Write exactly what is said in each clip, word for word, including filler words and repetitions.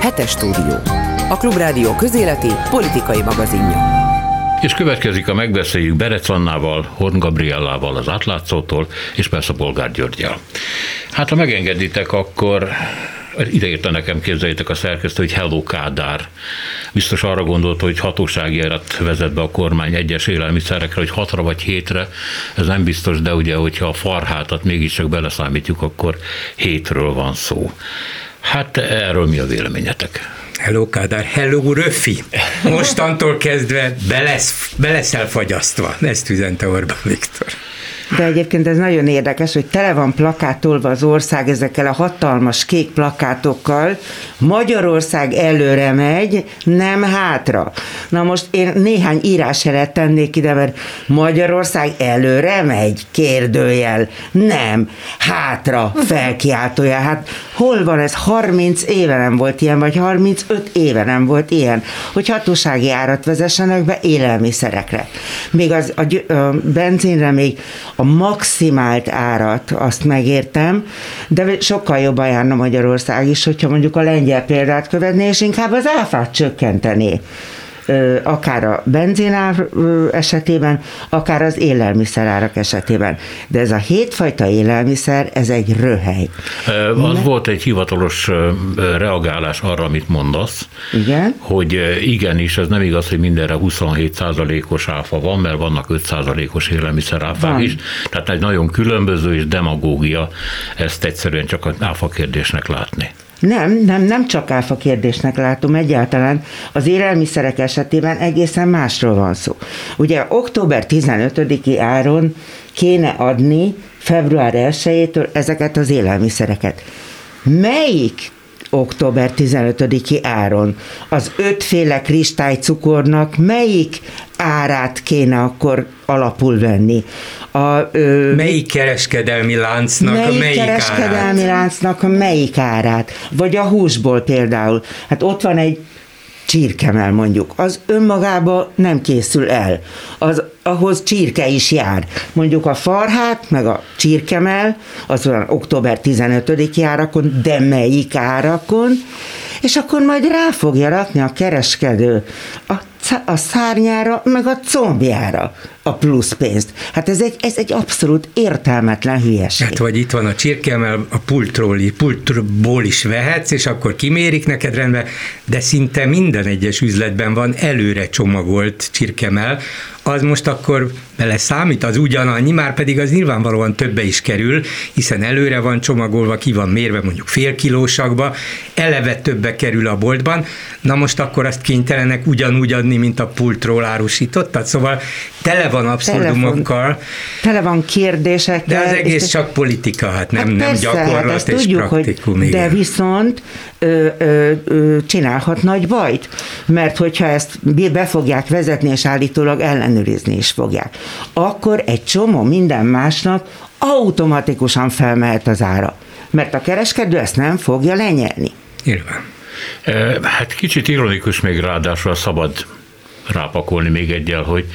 Hetes stúdió. A Klubrádió közéleti, politikai magazinja. És következik a Megbeszéljük Berec Annával, Horn Gabriellával, az Átlátszótól, és persze Bolgár Györgyel. Hát ha megengeditek, akkor ideírta nekem, képzeljétek, a szerkesztő, hogy Hello Kádár. Biztos arra gondolt, hogy hatóságjárat vezet be a kormány egyes élelmiszerekre, hogy hatra vagy hétre, ez nem biztos, de ugye, hogyha a farhátat mégiscsak beleszámítjuk, akkor hétről van szó. Hát erről mi a véleményetek? Hello Kádár, hello Röfi! Mostantól kezdve be, lesz, be leszel fagyasztva. Ezt üzente Orbán Viktor. De egyébként ez nagyon érdekes, hogy tele van plakátolva az ország ezekkel a hatalmas kék plakátokkal. Magyarország előre megy, nem hátra. Na most én néhány írásjelet tennék ide, mert Magyarország előre megy, kérdőjel, nem, hátra, felkiáltója. Hát hol van ez? harminc éve nem volt ilyen, vagy harmincöt éve nem volt ilyen, hogy hatósági árat vezessenek be élelmiszerekre. Még az a, gy- a benzinre még a maximált árat, azt megértem, de sokkal jobban járna Magyarország is, hogyha mondjuk a lengyel példát követné, és inkább az áfát csökkenteni. Akár a benzinár esetében, akár az élelmiszerárak esetében. De ez a hétfajta élelmiszer, ez egy röhely. Az ne? Volt egy hivatalos reagálás arra, amit mondasz, igen? Hogy igenis, ez nem igaz, hogy mindenre huszonhét százalékos áfa van, mert vannak öt százalékos élelmiszeráfák is, tehát egy nagyon különböző és demagógia ezt egyszerűen csak az áfa kérdésnek látni. Nem, nem, nem csak áfa kérdésnek látom egyáltalán. Az élelmiszerek esetében egészen másról van szó. Ugye október tizenötödiki áron kéne adni február elsejétől ezeket az élelmiszereket. Melyik október tizenötödiki áron az ötféle kristálycukornak melyik árát kéne akkor alapul venni? A, ö, melyik kereskedelmi láncnak melyik a melyik kereskedelmi árát? láncnak a melyik árát? Vagy a húsból például. Hát ott van egy csirkemell mondjuk. Az önmagában nem készül el. Az, ahhoz csirke is jár. Mondjuk a farhát, meg a csirkemell, az olyan október tizenötödiki árakon, de melyik árakon? És akkor majd rá fogja rakni a kereskedő a, a szárnyára, meg a combjára a plusz pénzt. Hát ez egy, ez egy abszolút értelmetlen hülyeség. Hát vagy itt van a csirkemell, a pultról, pultból is vehetsz, és akkor kimérik neked rendben, de szinte minden egyes üzletben van előre csomagolt csirkemell, az most akkor bele számít, az ugyanannyi, már pedig az nyilvánvalóan többe is kerül, hiszen előre van csomagolva, ki van mérve mondjuk fél kilósakba, eleve többe kerül a boltban, na most akkor azt kénytelenek ugyanúgy adni, mint a pultról árusítottat, szóval tele van abszurdumokkal. Tele van kérdésekkel. De az egész csak politika, hát nem, hát nem persze, gyakorlat hát és tudjuk, praktikum. Hogy, de viszont ö, ö, ö, csinálhat nagy bajt, mert hogyha ezt be fogják vezetni, és állítólag ellenőrizni is fogják, akkor egy csomó minden másnak automatikusan felmehet az ára, mert a kereskedő ezt nem fogja lenyelni. Nyilván. Hát kicsit ironikus még ráadásul, szabad rápakolni még egyel, hogy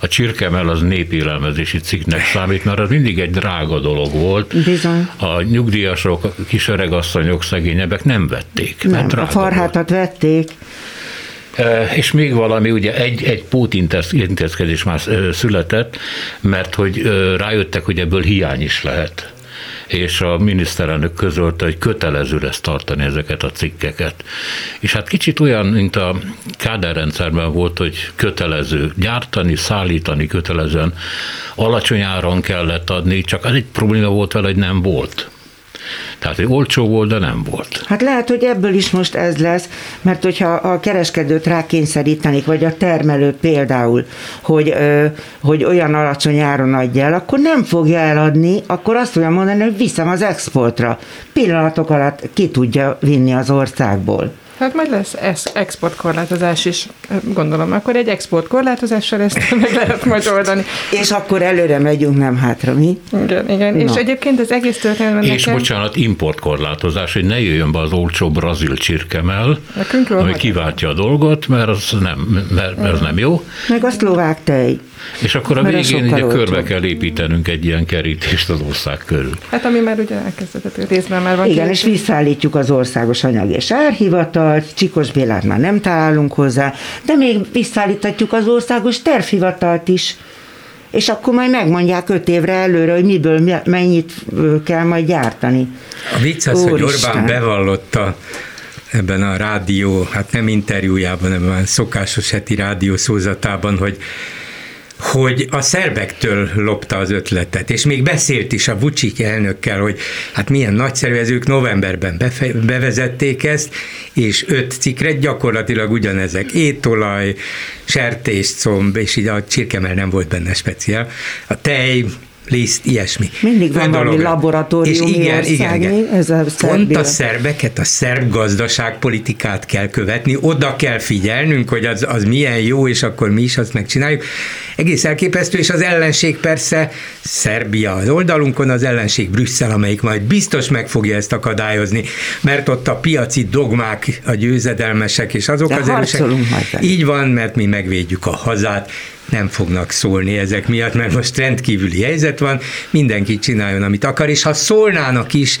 a csirkemell az népélelmezési cikknek számít, mert az mindig egy drága dolog volt. Bizony. A nyugdíjasok, kis öregasszonyok, szegényebbek nem vették. Nem, a farhátat volt. Vették. És még valami, ugye egy, egy pótintézkedés már született, mert hogy rájöttek, hogy ebből hiány is lehet. És a miniszterelnök közölte, hogy kötelező lesz tartani ezeket a cikkeket. És hát kicsit olyan, mint a Kádár rendszerben volt, hogy kötelező gyártani, szállítani kötelezően, alacsony áron kellett adni, csak az egy probléma volt vele, hogy nem volt. Tehát, hogy olcsó volt, de nem volt. Hát lehet, hogy ebből is most ez lesz, mert hogyha a kereskedőt rákényszerítenék, vagy a termelőt például, hogy, hogy olyan alacsony áron adja el, akkor nem fogja eladni, akkor azt fogja mondani, hogy viszem az exportra. Pillanatok alatt ki tudja vinni az országból. Hát majd lesz ez exportkorlátozás is, gondolom, akkor egy exportkorlátozással ezt meg lehet majd oldani. És akkor előre megyünk, nem hátra, mi? Igen, igen. No. És egyébként az egész történetben és nekem... bocsánat, importkorlátozás, hogy ne jöjjön be az olcsó brazil csirkemell, ami kiváltja a dolgot, mert az nem, mert, mert az nem jó. Meg a szlovák tej. És akkor a végén ugye körbe kell építenünk egy ilyen kerítést az ország körül. Hát ami már ugye elkezdhető részben már van. Igen, kérdés. És visszaállítjuk az Országos Anyag és Árhivatalt, Csikos Bélát már nem találunk hozzá, de még visszaállíthatjuk az Országos Tervhivatalt is. És akkor majd megmondják öt évre előre, hogy miből mennyit kell majd gyártani. A vicc az, Úristen, hogy Orbán bevallotta ebben a rádió, hát nem interjújában, ebben a szokásos heti rádió szózatában, hogy, hogy a szerbektől lopta az ötletet, és még beszélt is a Vučić elnökkel, hogy hát milyen nagyszerű, ez ők novemberben befe- bevezették ezt, és öt cikkre gyakorlatilag ugyanezek, étolaj, sertéscomb, és így a csirkemell nem volt benne speciál, a tej, liszt, ilyesmi. Mindig van valami laboratóriumi országni. Pont a szerbeket, a szerb gazdaságpolitikát kell követni, oda kell figyelnünk, hogy az, az milyen jó, és akkor mi is azt megcsináljuk. Egész elképesztő, és az ellenség persze Szerbia az oldalunkon, az ellenség Brüsszel, amelyik majd biztos meg fogja ezt akadályozni, mert ott a piaci dogmák, a győzedelmesek, és azok De az erősek. Így van, mert mi megvédjük a hazát, nem fognak szólni ezek miatt, mert most rendkívüli helyzet van, mindenki csináljon, amit akar, és ha szólnának is,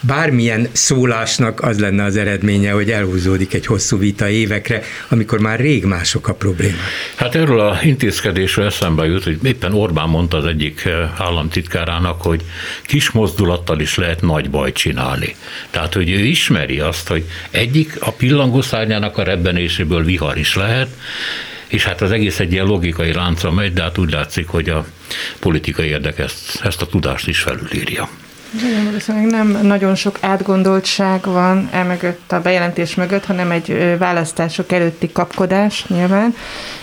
bármilyen szólásnak az lenne az eredménye, hogy elhúzódik egy hosszú vita évekre, amikor már rég mások a probléma. Hát erről az intézkedésről eszembe jut, hogy éppen Orbán mondta az egyik államtitkárának, hogy kis mozdulattal is lehet nagy bajt csinálni. Tehát, hogy ő ismeri azt, hogy egyik a pillangó szárnyának a rebbenéséből vihar is lehet, és hát az egész egy ilyen logikai láncra megy, de hát úgy látszik, hogy a politikai érdek ezt, ezt a tudást is felülírja. Igen, valószínűleg nem nagyon sok átgondoltság van e mögött, a bejelentés mögött, hanem egy választások előtti kapkodás nyilván,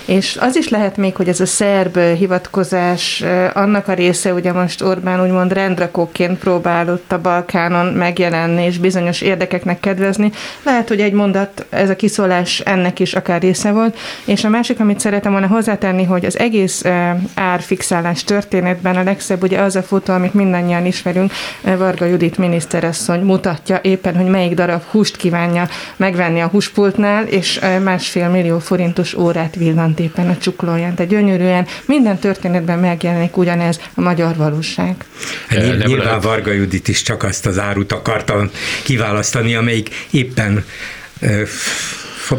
és az is lehet még, hogy ez a szerb hivatkozás annak a része, ugye most Orbán úgymond rendrakóként próbálott a Balkánon megjelenni, és bizonyos érdekeknek kedvezni, lehet, hogy egy mondat, ez a kiszólás ennek is akár része volt, és a másik, amit szeretem volna hozzátenni, hogy az egész árfixálás történetben a legszebb ugye az a fotó, amit mindannyian ismerünk, Varga Judit miniszterasszony mutatja éppen, hogy melyik darab húst kívánja megvenni a húspultnál, és másfél millió forintos órát villant éppen a csuklóján. Tehát gyönyörűen minden történetben megjelenik ugyanez a magyar valóság. Hát, nyilván Varga Judit is csak azt az árut akarta kiválasztani, amelyik éppen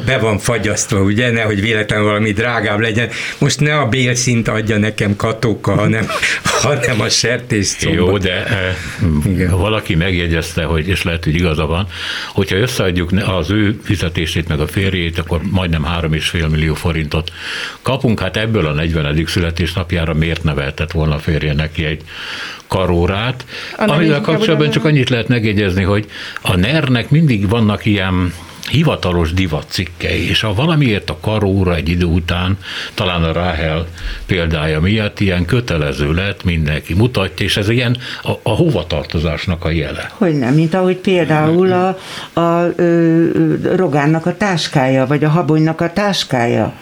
be van fagyasztva, ugye, nehogy véletlenül valami drágább legyen. Most ne a bélszint adja nekem Katóka, hanem, hanem a sertéscombot. Jó, de igen. Valaki megjegyezte, hogy, és lehet, hogy igaza van, hogyha összeadjuk az ő fizetését meg a férjét, akkor majdnem három egész öt millió forintot kapunk. Hát ebből a negyvenedik születésnapjára miért ne vehetett volna a férje neki egy karórát? Amivel kapcsolatban csak annyit lehet megjegyezni, hogy a nernek mindig vannak ilyen hivatalos divatcikkei, és a valamiért a karóra egy idő után, talán a Ráhel példája miatt ilyen kötelező lett, mindenki mutatja, és ez ilyen a, a hovatartozásnak a jele. Hogyne, mint ahogy például a, a, a Rogánnak a táskája, vagy a Habonynak a táskája.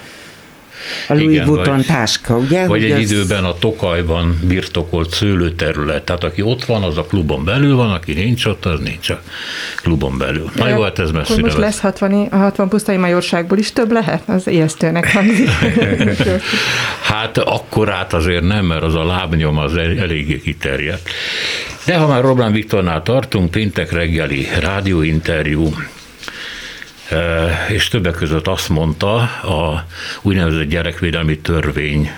A Louis Igen, Vuitton vagy, táska, ugye? Vagy ugye egy az... időben a Tokajban birtokolt szőlőterület. Tehát aki ott van, az a klubon belül van, aki nincs ott, az nincs a klubon belül. Na jó, hát ez messzire most lesz hatvan, a hatvan pusztai majorságból is több lehet? Az ijesztőnek hangzik. Hát akkor át azért nem, mert az a lábnyom az el, eléggé kiterjedt. De ha már Orbán Viktornál tartunk, péntek reggeli rádióinterjú, és többek között azt mondta a úgynevezett gyerekvédelmi törvény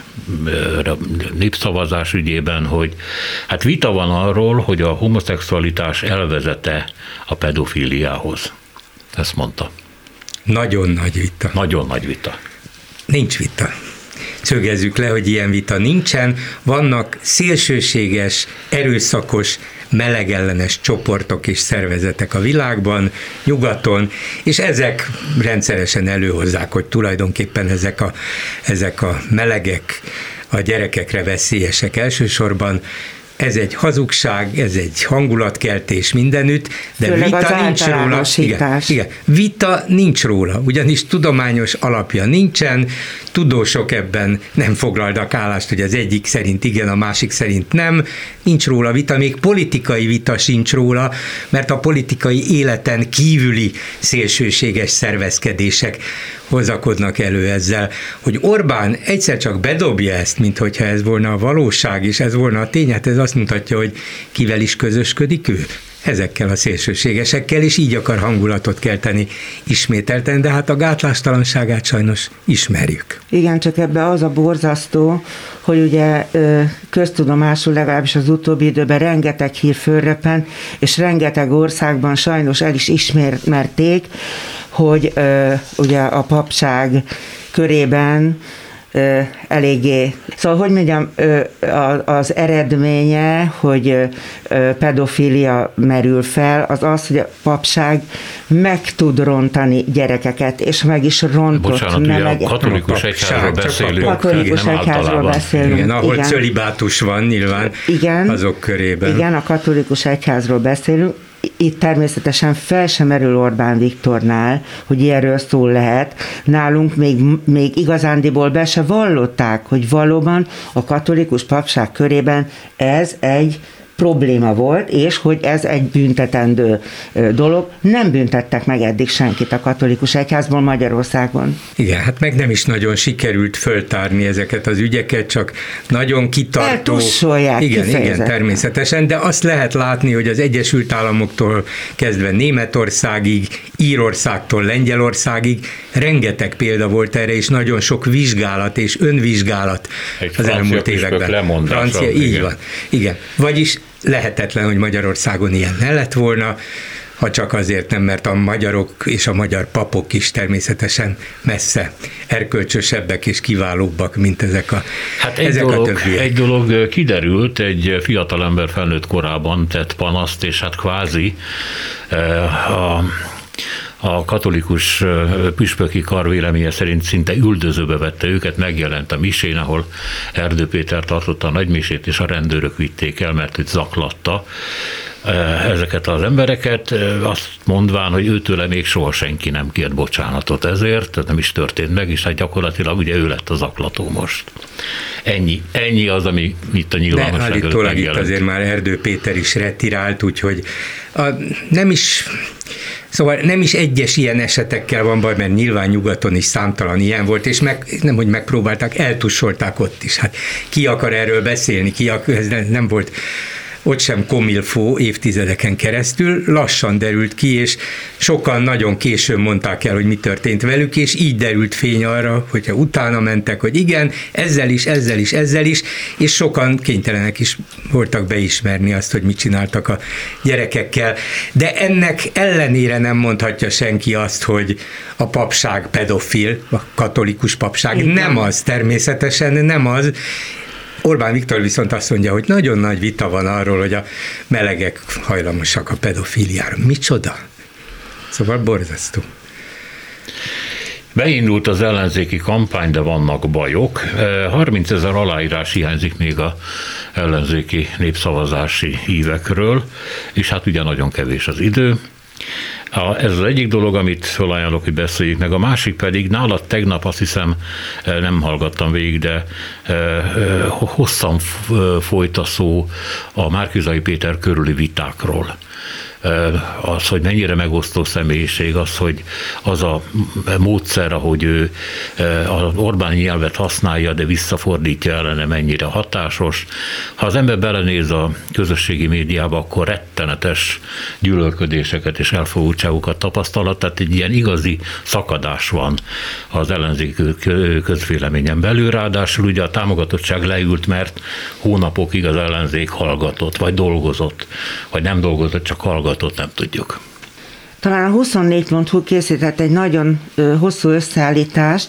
népszavazás ügyében, hogy hát vita van arról, hogy a homoszexualitás elvezete a pedofíliához. Ezt mondta. Nagyon nagy vita. Nagyon nagy vita. Nincs vita. Szögezzük le, hogy ilyen vita nincsen. Vannak szélsőséges, erőszakos, melegellenes csoportok és szervezetek a világban, nyugaton, és ezek rendszeresen előhozzák, hogy tulajdonképpen ezek a, ezek a melegek a gyerekekre veszélyesek elsősorban. Ez egy hazugság, ez egy hangulatkeltés mindenütt, de Főleg vita nincs róla. Igen, igen, vita nincs róla, ugyanis tudományos alapja nincsen, tudósok ebben nem foglaltak állást, hogy az egyik szerint igen, a másik szerint nem. Nincs róla vita, még politikai vita sincs róla, mert a politikai életen kívüli szélsőséges szervezkedések hozakodnak elő ezzel, hogy Orbán egyszer csak bedobja ezt, minthogyha ez volna a valóság, és ez volna a tény, hát ez azt mutatja, hogy kivel is közösködik ő. Ezekkel a szélsőségesekkel, és így akar hangulatot kelteni ismételten, de hát a gátlástalanságát sajnos ismerjük. Igen, csak ebben az a borzasztó, hogy ugye köztudomásul legalábbis az utóbbi időben rengeteg hír fölröppen, és rengeteg országban sajnos el is ismerték, hogy ugye a papság körében eléggé. Szóval, hogy mondjam, az eredménye, hogy pedofília merül fel, az az, hogy a papság meg tud rontani gyerekeket, és meg is rontott. Bocsánat, nem ugye a katolikus egyházról beszélünk. A katolikus egyházról beszélünk. Igen, ahol igen. Cölibátus van nyilván igen, azok körében. Igen, a katolikus egyházról beszélünk. Itt természetesen fel sem merül Orbán Viktornál, hogy ilyenről szó lehet. Nálunk még, még igazándiból be se vallották, hogy valóban a katolikus papság körében ez egy probléma volt, és hogy ez egy büntetendő dolog. Nem büntettek meg eddig senkit a katolikus egyházból Magyarországon. Igen, hát meg nem is nagyon sikerült föltárni ezeket az ügyeket, csak nagyon kitartó... Eltussolják igen, igen, természetesen, de azt lehet látni, hogy az Egyesült Államoktól kezdve Németországig, Írországtól Lengyelországig rengeteg példa volt erre, és nagyon sok vizsgálat és önvizsgálat egy az elmúlt években. Francia, így igen. van. Igen, vagyis lehetetlen, hogy Magyarországon ilyen ne lett volna, ha csak azért nem, mert a magyarok és a magyar papok is természetesen messze erkölcsösebbek és kiválóbbak, mint ezek a, hát egy ezek dolog, a többiek. Egy dolog kiderült, egy fiatalember felnőtt korában tett panaszt, és hát kvázi a... a katolikus püspöki kar véleménye szerint szinte üldözőbe vette őket, megjelent a misén, ahol Erdő Péter tartotta a nagymisét, és a rendőrök vitték el, mert őt zaklatta ezeket az embereket, azt mondván, hogy őtőle még soha senki nem kért bocsánatot ezért, tehát nem is történt meg, és hát gyakorlatilag ugye ő lett a zaklató most. Ennyi, ennyi az, ami itt a nyilvánosság előtt megjelent. De itt azért már Erdő Péter is retirált, úgyhogy a, nem is... Szóval nem is egyes ilyen esetekkel van baj, mert nyilván nyugaton is számtalan ilyen volt, és meg, nem, hogy megpróbálták, eltussolták ott is. Hát ki akar erről beszélni, ki akar, ez nem volt ott sem komilfó évtizedeken keresztül, lassan derült ki, és sokan nagyon későn mondták el, hogy mi történt velük, és így derült fény arra, hogyha utána mentek, hogy igen, ezzel is, ezzel is, ezzel is, és sokan kénytelenek is voltak beismerni azt, hogy mit csináltak a gyerekekkel. De ennek ellenére nem mondhatja senki azt, hogy a papság pedofil, a katolikus papság igen. nem az, természetesen nem az. Orbán Viktor viszont azt mondja, hogy nagyon nagy vita van arról, hogy a melegek hajlamosak a pedofíliára. Micsoda? Szóval borzasztó. Beindult az ellenzéki kampány, de vannak bajok. harmincezer aláírás hiányzik még az ellenzéki népszavazási hívekről, és hát ugye nagyon kevés az idő. Ez az egyik dolog, amit felajánlok, hogy beszéljük meg. A másik pedig, nálad tegnap azt hiszem nem hallgattam végig, de hosszan folyt a szó a Márki-Zay Péter körüli vitákról. Az, hogy mennyire megosztó személyiség, az, hogy az a módszer, ahogy ő az Orbán nyelvet használja, de visszafordítja ellene, mennyire hatásos. Ha az ember belenéz a közösségi médiába, akkor rettenetes gyűlölködéseket és elfogultságokat tapasztalat, tehát egy ilyen igazi szakadás van az ellenzéki közvéleményen belül, ráadásul ugye a támogatottság leült, mert hónapokig az ellenzék hallgatott, vagy dolgozott, vagy nem dolgozott, csak hallgatott. Nem tudjuk. Talán a huszonnégy pont hu készített egy nagyon ö, hosszú összeállítást,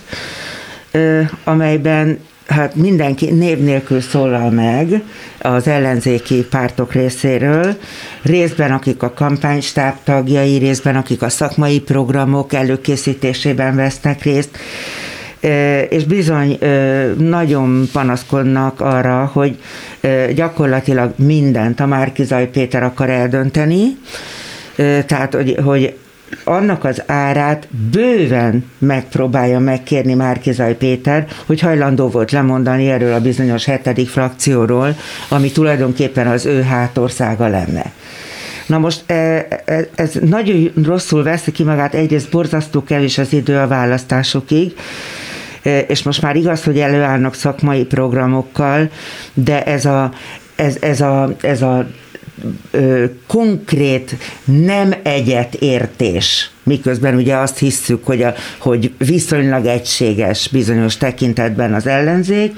ö, amelyben hát mindenki név nélkül szólal meg az ellenzéki pártok részéről, részben akik a kampánystáb tagjai, részben akik a szakmai programok előkészítésében vesznek részt, és bizony nagyon panaszkodnak arra, hogy gyakorlatilag mindent a Márki-Zay Péter akar eldönteni, tehát hogy, hogy annak az árát bőven megpróbálja megkérni Márki-Zay Péter, hogy hajlandó volt lemondani erről a bizonyos hetedik frakcióról, ami tulajdonképpen az ő hátországa lenne. Na most ez nagyon rosszul veszi ki magát, egyrészt borzasztó kevés az idő a választásokig, és most már igaz, hogy előállnak szakmai programokkal, de ez a, ez, ez a, ez a ö, konkrét nem egyetértés, miközben ugye azt hisszük, hogy, a, hogy viszonylag egységes bizonyos tekintetben az ellenzék,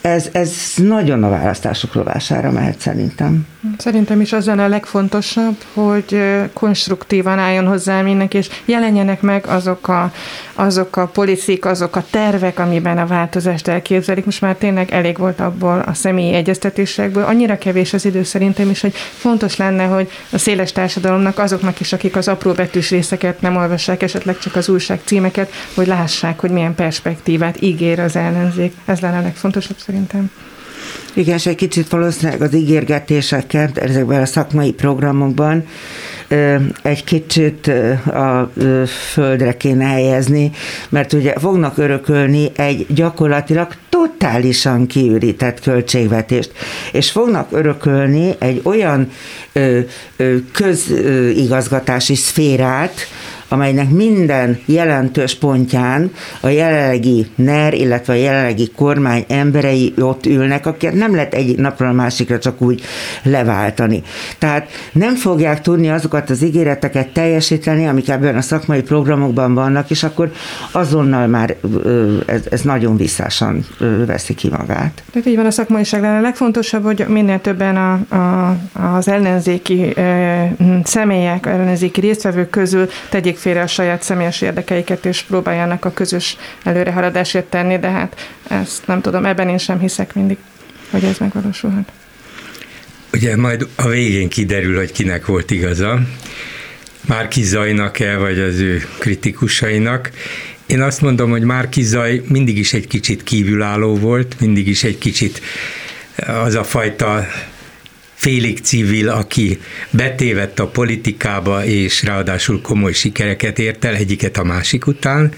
Ez, ez nagyon a választások rovására mehet szerintem. Szerintem is az lenne a legfontosabb, hogy konstruktívan álljon hozzá mindenki, és jelenjenek meg azok a, azok a policik, azok a tervek, amiben a változást elképzelik. Most már tényleg elég volt abból a személyi egyeztetésekből. Annyira kevés az idő szerintem is, hogy fontos lenne, hogy a széles társadalomnak, azoknak is, akik az apró betűs részeket nem olvassák, esetleg csak az újság címeket, hogy lássák, hogy milyen perspektívát ígér az ellenzék. Ez lenne a legfontosabb szerintem. Szerintem. Igen, és egy kicsit valószínűleg az ígérgetéseket ezekben a szakmai programokban egy kicsit a földre kéne helyezni, mert ugye fognak örökölni egy gyakorlatilag totálisan kiürített költségvetést, és fognak örökölni egy olyan közigazgatási szférát, amelynek minden jelentős pontján a jelenlegi NER, illetve a jelenlegi kormány emberei ott ülnek, akiket nem lehet egy napról a másikra csak úgy leváltani. Tehát nem fogják tudni azokat az ígéreteket teljesíteni, amik ebben a szakmai programokban vannak, és akkor azonnal már ez, ez nagyon visszásan veszi ki magát. Tehát így van, a szakmaiság lenne a legfontosabb, hogy minél többen a, a, az ellenzéki e, személyek, ellenzéki résztvevők közül tegyék félre a saját személyes érdekeiket, és próbáljanak a közös előrehaladásért tenni, de hát ezt nem tudom, ebben én sem hiszek mindig, hogy ez megvalósulhat. Ugye majd a végén kiderül, hogy kinek volt igaza, Márki-Zaynak-e, vagy az ő kritikusainak. Én azt mondom, hogy Márki-Zay mindig is egy kicsit kívülálló volt, mindig is egy kicsit az a fajta félig civil, aki betévedt a politikába, és ráadásul komoly sikereket ért el egyiket a másik után.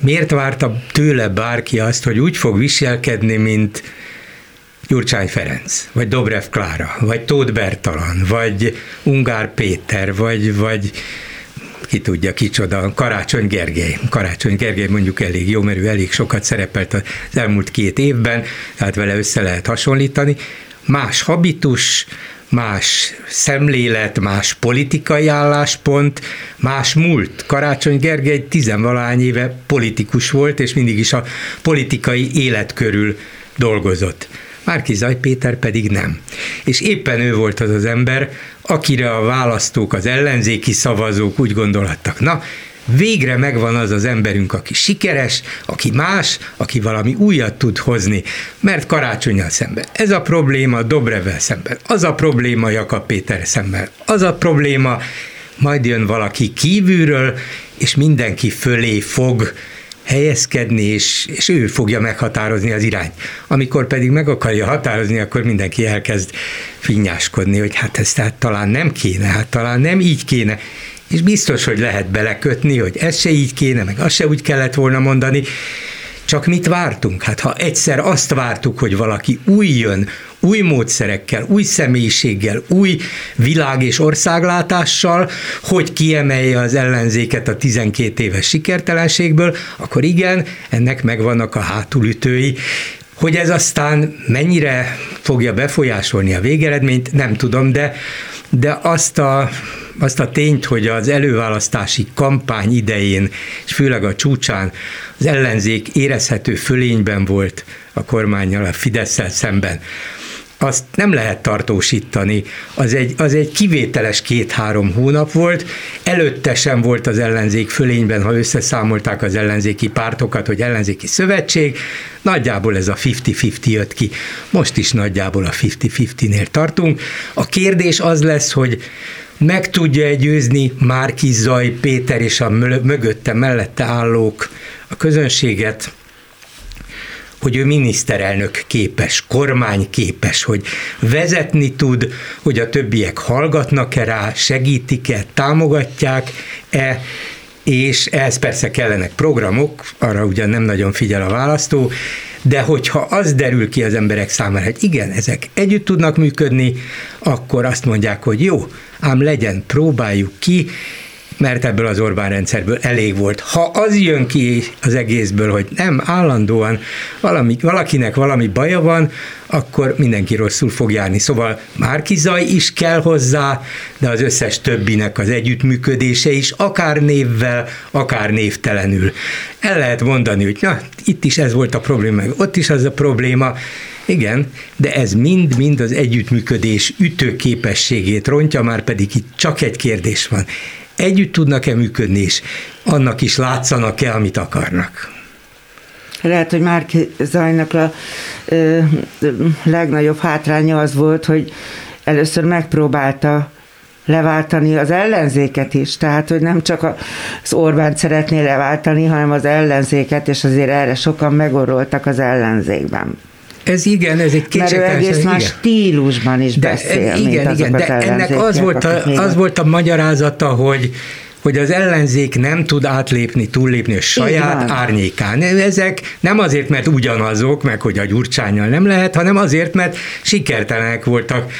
Miért várta tőle bárki azt, hogy úgy fog viselkedni, mint Gyurcsány Ferenc, vagy Dobrev Klára, vagy Tóth Bertalan, vagy Ungár Péter, vagy, vagy ki tudja kicsoda, Karácsony Gergely. Karácsony Gergely mondjuk elég jó, mert ő elég sokat szerepelt az elmúlt két évben, tehát vele össze lehet hasonlítani. Más habitus, más szemlélet, más politikai álláspont, más múlt. Karácsony Gergely tizenvalahány éve politikus volt, és mindig is a politikai élet körül dolgozott. Márki-Zay Péter pedig nem. És éppen ő volt az az ember, akire a választók, az ellenzéki szavazók úgy gondolhattak, na, végre megvan az az emberünk, aki sikeres, aki más, aki valami újat tud hozni, mert Karácsonnyal szemben ez a probléma, Dobrevvel szemben az a probléma, Jakab Péter szemben az a probléma, majd jön valaki kívülről, és mindenki fölé fog helyezkedni, és, és ő fogja meghatározni az irányt. Amikor pedig meg akarja határozni, akkor mindenki elkezd finnyáskodni, hogy hát ez tehát talán nem kéne, hát talán nem így kéne. És biztos, hogy lehet belekötni, hogy ez se így kéne, meg azt se úgy kellett volna mondani. Csak mit vártunk? Hát ha egyszer azt vártuk, hogy valaki új jön, új módszerekkel, új személyiséggel, új világ- és országlátással, hogy kiemelje az ellenzéket a tizenkét éves sikertelenségből, akkor igen, ennek megvannak a hátulütői. Hogy ez aztán mennyire fogja befolyásolni a végeredményt, nem tudom, de, de azt a... Azt a tényt, hogy az előválasztási kampány idején, és főleg a csúcsán az ellenzék érezhető fölényben volt a kormánnyal, a Fidesszel szemben, azt nem lehet tartósítani. Az egy, az egy kivételes két-három hónap volt, előtte sem volt az ellenzék fölényben, ha összeszámolták az ellenzéki pártokat, hogy ellenzéki szövetség, nagyjából ez a ötven-ötven jött ki. Most is nagyjából a ötven-ötvennél tartunk. A kérdés az lesz, hogy meg tudja-e győzni Márki-Zay Péter és a mögötte, mellette állók a közönséget, hogy ő miniszterelnök képes, kormány képes, hogy vezetni tud, hogy a többiek hallgatnak-e rá, segítik-e, támogatják-e, és ehhez persze kellenek programok, arra ugyan nem nagyon figyel a választó, de hogyha az derül ki az emberek számára, hogy igen, ezek együtt tudnak működni, akkor azt mondják, hogy jó, ám legyen, próbáljuk ki, mert ebből az Orbán rendszerből elég volt. Ha az jön ki az egészből, hogy nem, állandóan valami, valakinek valami baja van, akkor mindenki rosszul fog járni. Szóval márki zaj is kell hozzá, de az összes többinek az együttműködése is, akár névvel, akár névtelenül. El lehet mondani, hogy na, itt is ez volt a probléma, meg ott is az a probléma. Igen, de ez mind-mind az együttműködés ütőképességét rontja, már pedig itt csak egy kérdés van. Együtt tudnak-e működni, és annak is látszanak-e, amit akarnak? Lehet, hogy Márki Zajnak a ö, ö, legnagyobb hátránya az volt, hogy először megpróbálta leváltani az ellenzéket is, tehát, hogy nem csak az Orbánt szeretné leváltani, hanem az ellenzéket, és azért erre sokan megoroltak az ellenzékben. Ez igen, ez egy kétségtelen. Mert egész más igen. stílusban is de, beszél, igen, mint azok igen, az de ennek az volt, a, az volt a magyarázata, hogy, hogy az ellenzék nem tud átlépni, túllépni a saját árnyékán. Ezek nem azért, mert ugyanazok, meg hogy a Gyurcsánnyal nem lehet, hanem azért, mert sikertelenek voltak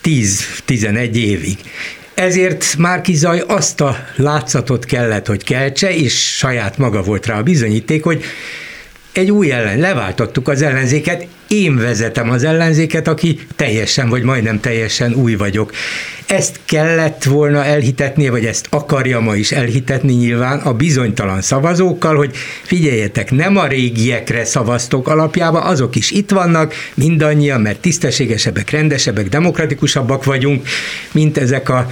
tíz-tizenegy évig. Ezért Márki Zaj azt a látszatot kellett, hogy keltse, és saját maga volt rá a bizonyíték, hogy egy új ellen, leváltottuk az ellenzéket, én vezetem az ellenzéket, aki teljesen vagy majdnem teljesen új vagyok. Ezt kellett volna elhitetnie, vagy ezt akarja ma is elhitetni nyilván a bizonytalan szavazókkal, hogy figyeljetek, nem a régiekre szavaztok alapjában, azok is itt vannak, mindannyian, mert tisztességesebbek, rendesebbek, demokratikusabbak vagyunk, mint ezek a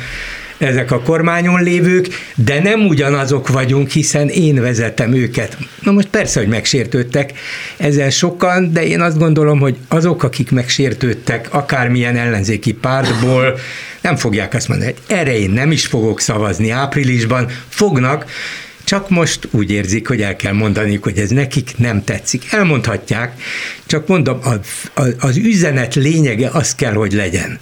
ezek a kormányon lévők, de nem ugyanazok vagyunk, hiszen én vezetem őket. Na most persze, hogy megsértődtek ezzel sokan, de én azt gondolom, hogy azok, akik megsértődtek akármilyen ellenzéki pártból, nem fogják azt mondani, hogy erre én nem is fogok szavazni áprilisban, fognak, csak most úgy érzik, hogy el kell mondaniuk, hogy ez nekik nem tetszik. Elmondhatják, csak mondom, a, a, az üzenet lényege az kell, hogy legyen,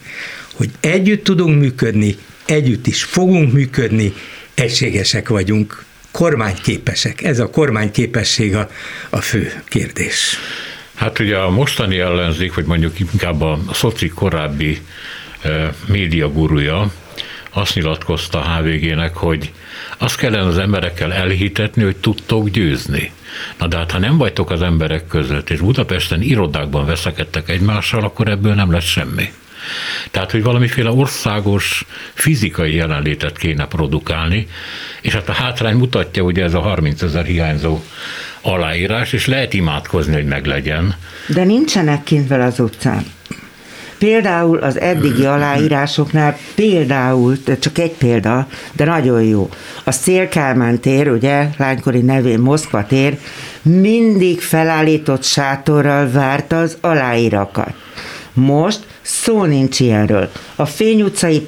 hogy együtt tudunk működni, együtt is fogunk működni, egységesek vagyunk, kormányképesek. Ez a kormányképesség a, a fő kérdés. Hát ugye a mostani ellenzék, vagy mondjuk inkább a szoci korábbi e, médiagurúja azt nyilatkozta a há vé gének, hogy azt kellene az emberekkel elhitetni, hogy tudtok győzni. Na de hát, ha nem vagytok az emberek között, és Budapesten irodákban veszekedtek egymással, akkor ebből nem lesz semmi. Tehát, hogy valamiféle országos fizikai jelenlétet kéne produkálni, és hát a hátrány mutatja ugye ez a harmincezer hiányzó aláírás, és lehet imádkozni, hogy meglegyen. De nincsenek kint vele az utcán. Például az eddigi aláírásoknál, például, csak egy példa, de nagyon jó, a Szél-Kálmán tér, ugye, lánykori nevén Moszkva tér, mindig felállított sátorral várta az aláírakat. Most szó nincs ilyenről. A Fény utcai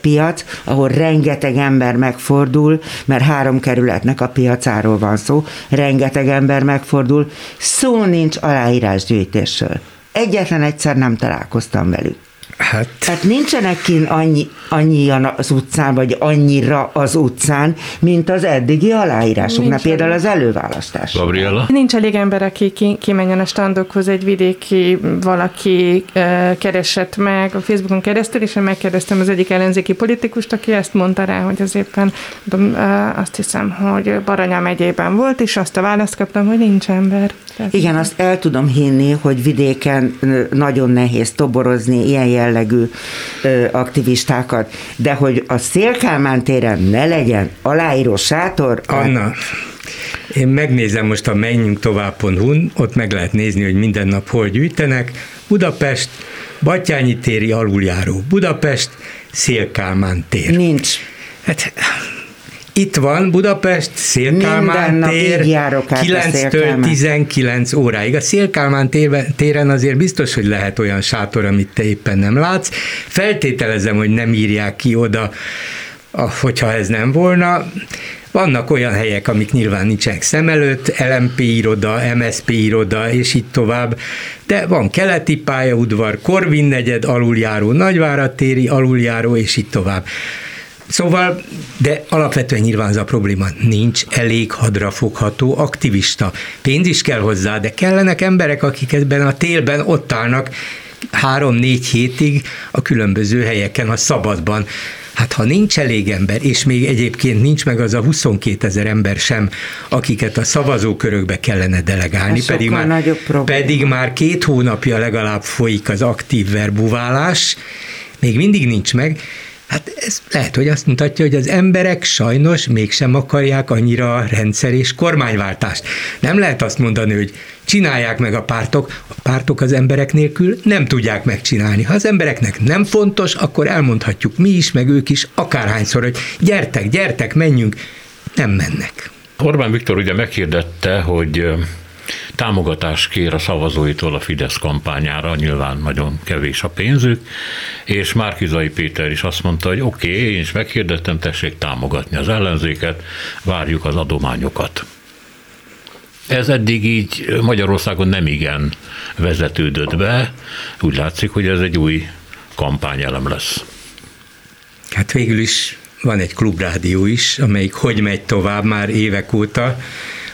piac, ahol rengeteg ember megfordul, mert három kerületnek a piacáról van szó, rengeteg ember megfordul, szó nincs aláírásgyűjtésről. Egyetlen egyszer nem találkoztam velük. Hát. Tehát nincsenek kint annyi, annyian az utcán, vagy annyira az utcán, mint az eddigi aláírásoknál, például az előválasztásoknál. Gabriella? Nincs elég ember, aki kimenjen a standokhoz, egy vidéki valaki e, keresett meg a Facebookon keresztül, és én megkérdeztem az egyik ellenzéki politikust, aki ezt mondta rá, hogy az éppen e, azt hiszem, hogy Baranya megyében volt, és azt a választ kaptam, hogy nincs ember. Tehát igen, azt el tudom hinni, hogy vidéken nagyon nehéz toborozni ilyen jellegű ö, aktivistákat, de hogy a Szél-Kálmán téren ne legyen aláíró sátor. Anna, én megnézem most a menjünk tovább pont hú-n, ott meg lehet nézni, hogy minden nap hol gyűjtenek. Budapest, Batthyány téri aluljáró, Budapest, Szél-Kálmán tér. Nincs. Hát itt van Budapest, Szél-Kálmán tér, kilenctől tizenkilenc óráig. A Szél-Kálmán téren azért biztos, hogy lehet olyan sátor, amit te éppen nem látsz. Feltételezem, hogy nem írják ki oda, hogyha ez nem volna. Vannak olyan helyek, amik nyilván nincsenek szem előtt, el em pé iroda, em es pé iroda, és így tovább, de van Keleti pályaudvar, Korvin negyed, aluljáró, Nagyváradtéri, aluljáró, és így tovább. Szóval, de alapvetően nyilván az a probléma, nincs elég hadrafogható aktivista. Pénz is kell hozzá, de kellenek emberek, akik ebben a télben ott állnak három-négy hétig a különböző helyeken, a szabadban. Hát ha nincs elég ember, és még egyébként nincs meg az a huszonkétezer ember sem, akiket a szavazókörökbe kellene delegálni, pedig már, pedig már két hónapja legalább folyik az aktív verbuválás, még mindig nincs meg. Hát ez lehet, hogy azt mutatja, hogy az emberek sajnos mégsem akarják annyira a rendszer és kormányváltást. Nem lehet azt mondani, hogy csinálják meg a pártok, a pártok az emberek nélkül nem tudják megcsinálni. Ha az embereknek nem fontos, akkor elmondhatjuk mi is, meg ők is akárhányszor, hogy gyertek, gyertek, menjünk, nem mennek. Orbán Viktor ugye meghirdette, hogy támogatást kér a szavazóitól a Fidesz kampányára, nyilván nagyon kevés a pénzük, és Márki-Zay Péter is azt mondta, hogy oké, okay, én is meghirdettem, tessék támogatni az ellenzéket, várjuk az adományokat. Ez eddig így Magyarországon nem igen vezetődött be, úgy látszik, hogy ez egy új kampányelem lesz. Hát végül is van egy klubrádió is, amelyik hogy megy tovább már évek óta,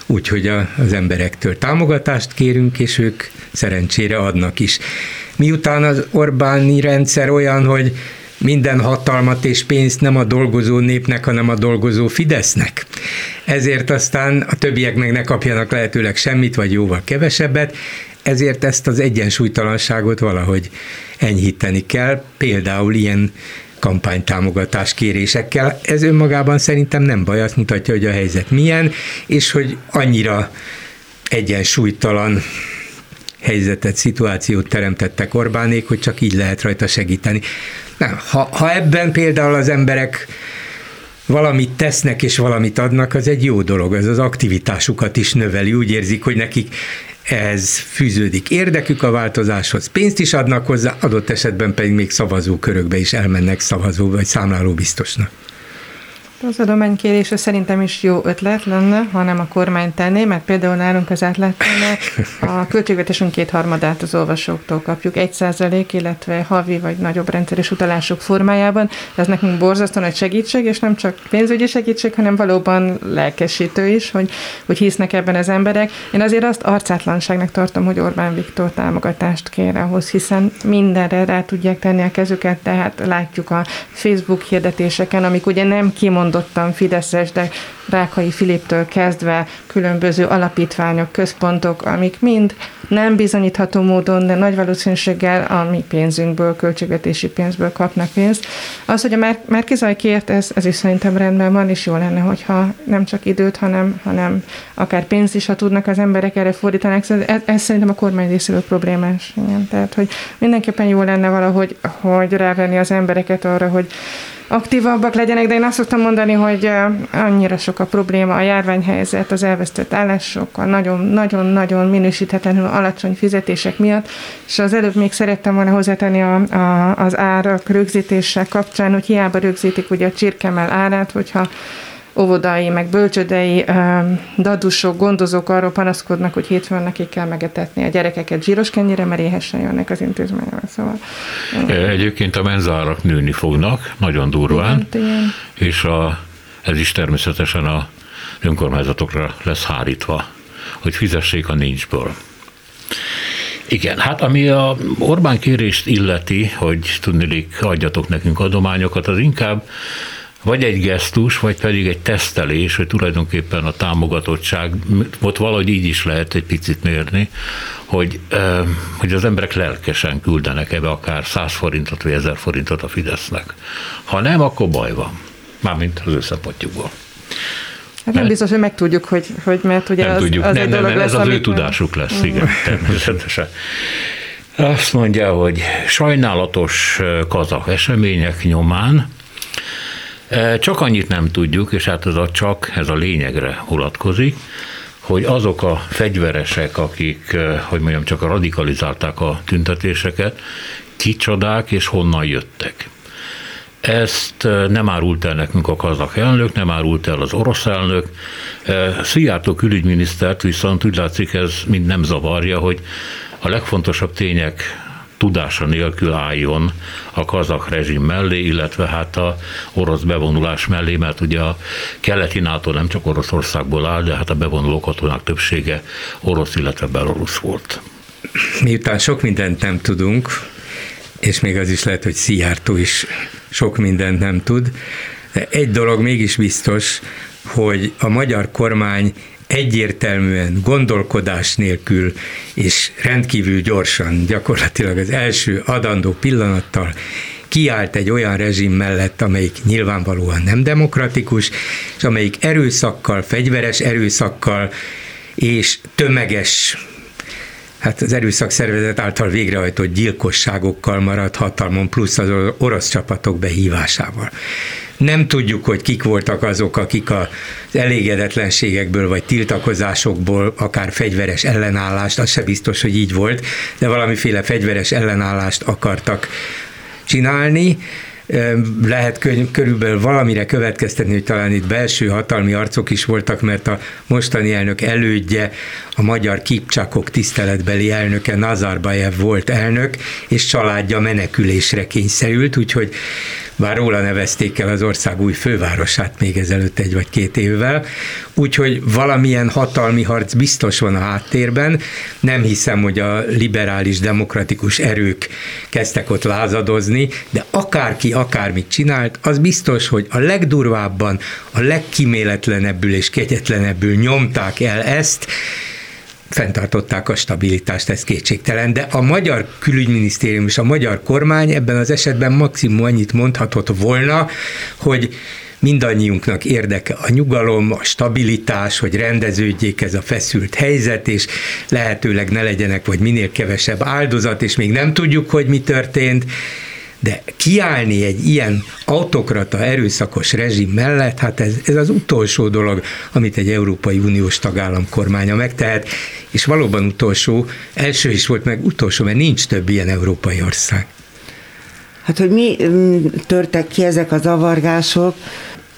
úgyhogy az emberektől támogatást kérünk, és ők szerencsére adnak is. Miután az Orbáni rendszer olyan, hogy minden hatalmat és pénzt nem a dolgozó népnek, hanem a dolgozó Fidesznek. Ezért aztán a többiek meg ne kapjanak lehetőleg semmit, vagy jóval kevesebbet, ezért ezt az egyensúlytalanságot valahogy enyhíteni kell, például ilyen kampánytámogatás kérésekkel. Ez önmagában szerintem nem baj, azt mutatja, hogy a helyzet milyen, és hogy annyira egyensúlytalan helyzetet, szituációt teremtettek Orbánék, hogy csak így lehet rajta segíteni. Na, ha, ha ebben például az emberek valamit tesznek és valamit adnak, az egy jó dolog, ez az aktivitásukat is növeli, úgy érzik, hogy nekik ez fűződik érdekük a változáshoz, pénzt is adnak hozzá, adott esetben pedig még szavazókörökbe is elmennek szavazó vagy számlálóbiztosnak. Az adománykérése szerintem is jó ötlet lenne, ha nem a kormány tenné, mert például nálunk az átlátnál a költségvetésünk kétharmadát az olvasóktól kapjuk, egy százalék, illetve havi vagy nagyobb rendszeres utalások formájában. Ez nekünk borzasztó nagy segítség, és nem csak pénzügyi segítség, hanem valóban lelkesítő is, hogy, hogy hisznek ebben az emberek. Én azért azt arcátlanságnak tartom, hogy Orbán Viktor támogatást kér ahhoz, hiszen mindenre rá tudják tenni a kezüket, tehát látjuk a Facebook hirdetéseken, amik ugye nem kimond mondottan fideszes, de Rákai Filiptől kezdve különböző alapítványok, központok, amik mind nem bizonyítható módon, de nagy valószínűséggel a mi pénzünkből, költségvetési pénzből kapnak pénzt. Az, hogy a Márk- Márki-Zay kért, ez, ez is szerintem rendben van, és jó lenne, hogyha nem csak időt, hanem, hanem akár pénzt is, ha tudnak az emberek erre fordítanák. Ez, ez szerintem a kormány részéről problémás. Igen? Tehát, hogy mindenképpen jó lenne valahogy, hogy rávenni az embereket arra, hogy aktívabbak legyenek, de én azt szoktam mondani, hogy annyira sok a probléma, a járványhelyzet, az elvesztett állások, a nagyon-nagyon-nagyon minősíthetetlenül alacsony fizetések miatt, és az előbb még szerettem volna hozzátenni a, a, az árak rögzítése kapcsán, hogy hiába rögzítik ugye a csirkemell árát, hogyha óvodai, meg bölcsödei dadusok, gondozók arról panaszkodnak, hogy hétfőn nekik kell megetetni a gyerekeket zsíros kenyére, mert éhessen jönnek az intézményben. Szóval, egyébként a menzárak nőni fognak, nagyon durván, igen, és a, ez is természetesen a önkormányzatokra lesz hárítva, hogy fizessék a nincsből. Igen, hát ami a Orbán kérést illeti, hogy tudnilik adjatok nekünk adományokat, az inkább vagy egy gesztus, vagy pedig egy tesztelés, hogy tulajdonképpen a támogatottság, ott valahogy így is lehet egy picit mérni, hogy, hogy az emberek lelkesen küldenek ebbe akár száz forintot, vagy ezer forintot a Fidesznek. Ha nem, akkor baj van. Mármint az ő szempontjukból. Hát nem biztos, hogy megtudjuk, hogy, hogy mert ugye nem az, tudjuk. Az nem, egy nem, dolog nem, lesz, ez az ő tudásuk nem... lesz, igen, természetesen. Azt mondja, hogy sajnálatos kazah események nyomán csak annyit nem tudjuk, és hát ez a csak, ez a lényegre vonatkozik, hogy azok a fegyveresek, akik, hogy mondjam, csak radikalizálták a tüntetéseket, kicsodák és honnan jöttek. Ezt nem árult el nekünk a kazak elnök, nem árult el az orosz elnök. Szijjártó külügyminisztert viszont úgy látszik, ez mind nem zavarja, hogy a legfontosabb tények tudása nélkül álljon a kazak rezsim mellé, illetve hát a orosz bevonulás mellé, mert ugye a keleti NATO nem csak Oroszországból áll, de hát a bevonuló katonák többsége orosz, illetve belorusz volt. Miután sok mindent nem tudunk, és még az is lehet, hogy Szijjártó is sok mindent nem tud, de egy dolog mégis biztos, hogy a magyar kormány egyértelműen gondolkodás nélkül és rendkívül gyorsan, gyakorlatilag az első adandó pillanattal kiállt egy olyan rezsim mellett, amelyik nyilvánvalóan nem demokratikus, és amelyik erőszakkal, fegyveres erőszakkal és tömeges, hát az erőszakszervezet által végrehajtott gyilkosságokkal maradt hatalmon, plusz az orosz csapatok behívásával. Nem tudjuk, hogy kik voltak azok, akik az elégedetlenségekből vagy tiltakozásokból akár fegyveres ellenállást, az se biztos, hogy így volt, de valamiféle fegyveres ellenállást akartak csinálni. Lehet körülbelül valamire következtetni, hogy talán itt belső hatalmi arcok is voltak, mert a mostani elnök elődje, a magyar kipcsákok tiszteletbeli elnöke Nazarbayev volt elnök, és családja menekülésre kényszerült, úgyhogy bár róla nevezték el az ország új fővárosát még ezelőtt egy vagy két évvel, úgyhogy valamilyen hatalmi harc biztos van a háttérben. Nem hiszem, hogy a liberális, demokratikus erők kezdtek ott lázadozni, de akárki akármit csinált, az biztos, hogy a legdurvábban, a legkiméletlenebbül és kegyetlenebbül nyomták el ezt, fenntartották a stabilitást, ez kétségtelen, de a magyar külügyminisztérium és a magyar kormány ebben az esetben maximum annyit mondhatott volna, hogy mindannyiunknak érdeke a nyugalom, a stabilitás, hogy rendeződjék ez a feszült helyzet, és lehetőleg ne legyenek, vagy minél kevesebb áldozat, és még nem tudjuk, hogy mi történt, de kiállni egy ilyen autokrata, erőszakos rezsim mellett, hát ez, ez az utolsó dolog, amit egy Európai Uniós tagállam kormánya megtehet, és valóban utolsó, első is volt meg utolsó, mert nincs több ilyen európai ország. Hát, hogy mi törtek ki ezek a zavargások,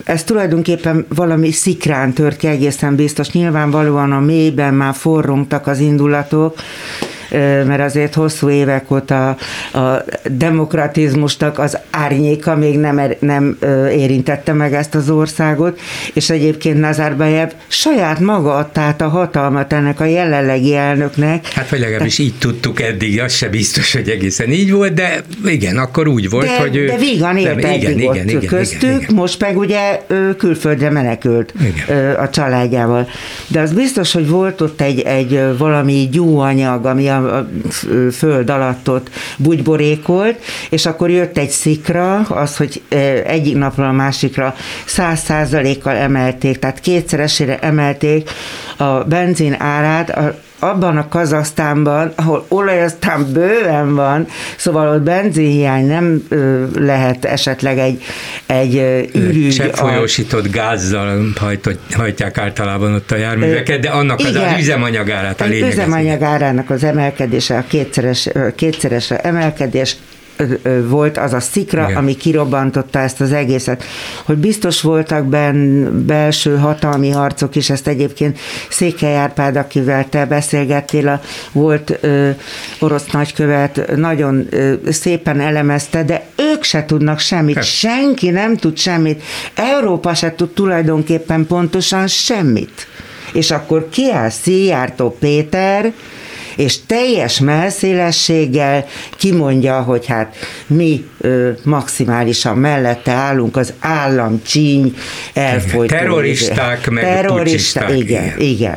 ez tulajdonképpen valami szikrán tört ki, egészen biztos. Nyilvánvalóan a mélyben már forrongtak az indulatok, mert azért hosszú évek óta a demokratizmusnak az árnyéka még nem, er, nem érintette meg ezt az országot, és egyébként Nazarbayev saját maga adta át a hatalmat ennek a jelenlegi elnöknek. Hát vagy legalábbis Te- így tudtuk eddig, az se biztos, hogy egészen így volt, de igen, akkor úgy volt, de, hogy ő... De vígan élt eddig ott igen, igen, köztük, igen, igen. Most meg ugye külföldre menekült igen. a családjával. De az biztos, hogy volt ott egy, egy valami gyúanyag, ami a a föld alatt ott bugyborékolt, és akkor jött egy szikra, az, hogy egyik napról a másikra száz százalékkal emelték, tehát kétszeresére emelték a benzin árát, a abban a Kazahsztánban, ahol olaj aztán bőven van, szóval ott benzinhiány nem ö, lehet esetleg egy, egy ürügy. Csepp folyósított gázzal hajtott, hajtják általában ott a járműveket, de annak igen, az az üzemanyagárát a lényeg. Az üzemanyagárának az emelkedése, a kétszeres, kétszeres emelkedés volt az a szikra, igen. ami kirobbantotta ezt az egészet. Hogy biztos voltak benn belső hatalmi harcok is, ezt egyébként Székely Árpád, akivel te beszélgettél, a volt ö, orosz nagykövet, nagyon ö, szépen elemezte, de ők se tudnak semmit, hát. senki nem tud semmit. Európa se tud tulajdonképpen pontosan semmit. És akkor kiáll Szijjártó Péter, és teljes mellszélességgel kimondja, hogy hát mi ö, maximálisan mellette állunk, az államcsíny elfolytó. Terroristák meg terroristák, igen, igen. igen.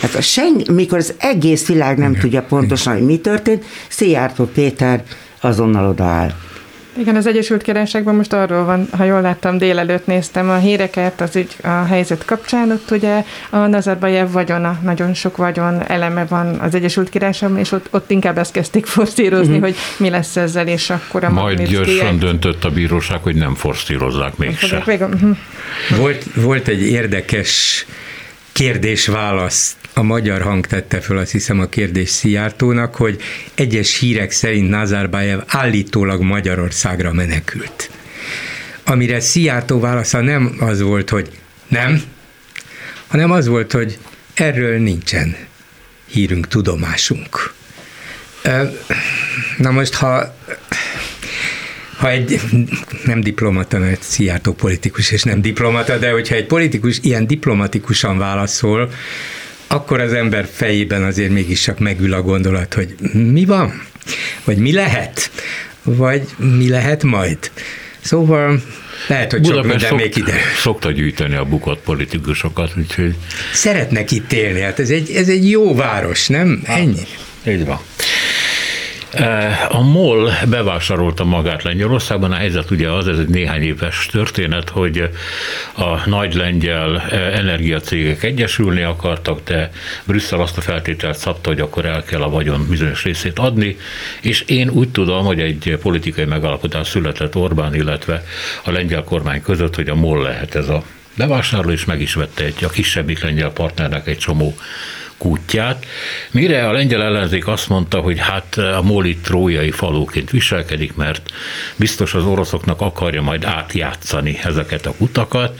Hát senki, mikor az egész világ nem igen, tudja pontosan, igen. hogy mi történt, Szijjártó Péter azonnal odaáll. Igen, az Egyesült Királyságban most arról van, ha jól láttam, délelőtt néztem a híreket az ügy, a helyzet kapcsán, ott ugye a Nazarbayev vagyona, nagyon sok vagyon eleme van az Egyesült Királyságban, és ott, ott inkább ezt kezdték forszírozni, mm-hmm. hogy mi lesz ezzel, és akkor a majd gyorsan döntött a bíróság, hogy nem forszírozzák mégsem. Volt, volt egy érdekes kérdés-válasz. A Magyar Hang tette föl, azt hiszem, a kérdés Szijjártónak, hogy egyes hírek szerint Nazarbayev állítólag Magyarországra menekült. amire Szijjártó válasza nem az volt, hogy nem, hanem az volt, hogy erről nincsen hírünk, tudomásunk. Na most, ha, ha egy, nem diplomata, mert Szijjártó politikus, és nem diplomata, de hogyha egy politikus ilyen diplomatikusan válaszol, akkor az ember fejében azért mégis csak megül a gondolat, hogy mi van, vagy mi lehet, vagy mi lehet majd. Szóval lehet, hogy Budapest sok minden szokt, még ide. Szokta gyűjteni a bukott politikusokat, úgyhogy... Szeretnek itt élni, hát ez egy, ez egy jó város, nem? Hát, ennyi. Így van. A MOL bevásárolta magát Lengyelországban, a helyzet ugye az, ez egy néhány éves történet, hogy a nagy lengyel energiacégek egyesülni akartak, de Brüsszel azt a feltételt szabta, hogy akkor el kell a vagyon bizonyos részét adni, és én úgy tudom, hogy egy politikai megállapodás született Orbán, illetve a lengyel kormány között, hogy a MOL lehet ez a bevásárló, és meg is vette egy, a kisebbik lengyel partnernek egy csomó kútját, mire a lengyel ellenzék azt mondta, hogy hát a MOL itt trójai falóként viselkedik, mert biztos az oroszoknak akarja majd átjátszani ezeket a kutakat,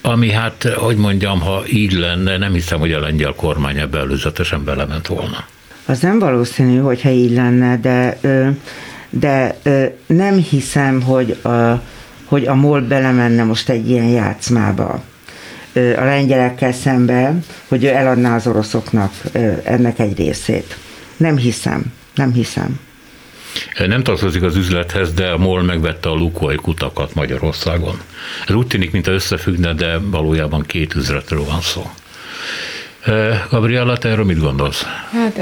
ami hát, hogy mondjam, ha így lenne, nem hiszem, hogy a lengyel kormány ebbe előzetesen belement volna. Az nem valószínű, hogyha így lenne, de, de nem hiszem, hogy a, hogy a MOL belemenne most egy ilyen játszmába a lengyelekkel szemben, hogy ő eladná az oroszoknak ennek egy részét. Nem hiszem, nem hiszem. Nem tartozik az üzlethez, de a MOL megvette a Lukoil kutakat Magyarországon. Ez úgy tűnik, mintha összefüggne, de valójában két üzletről van szó. Gabriella, te erről mit gondolsz? Hát...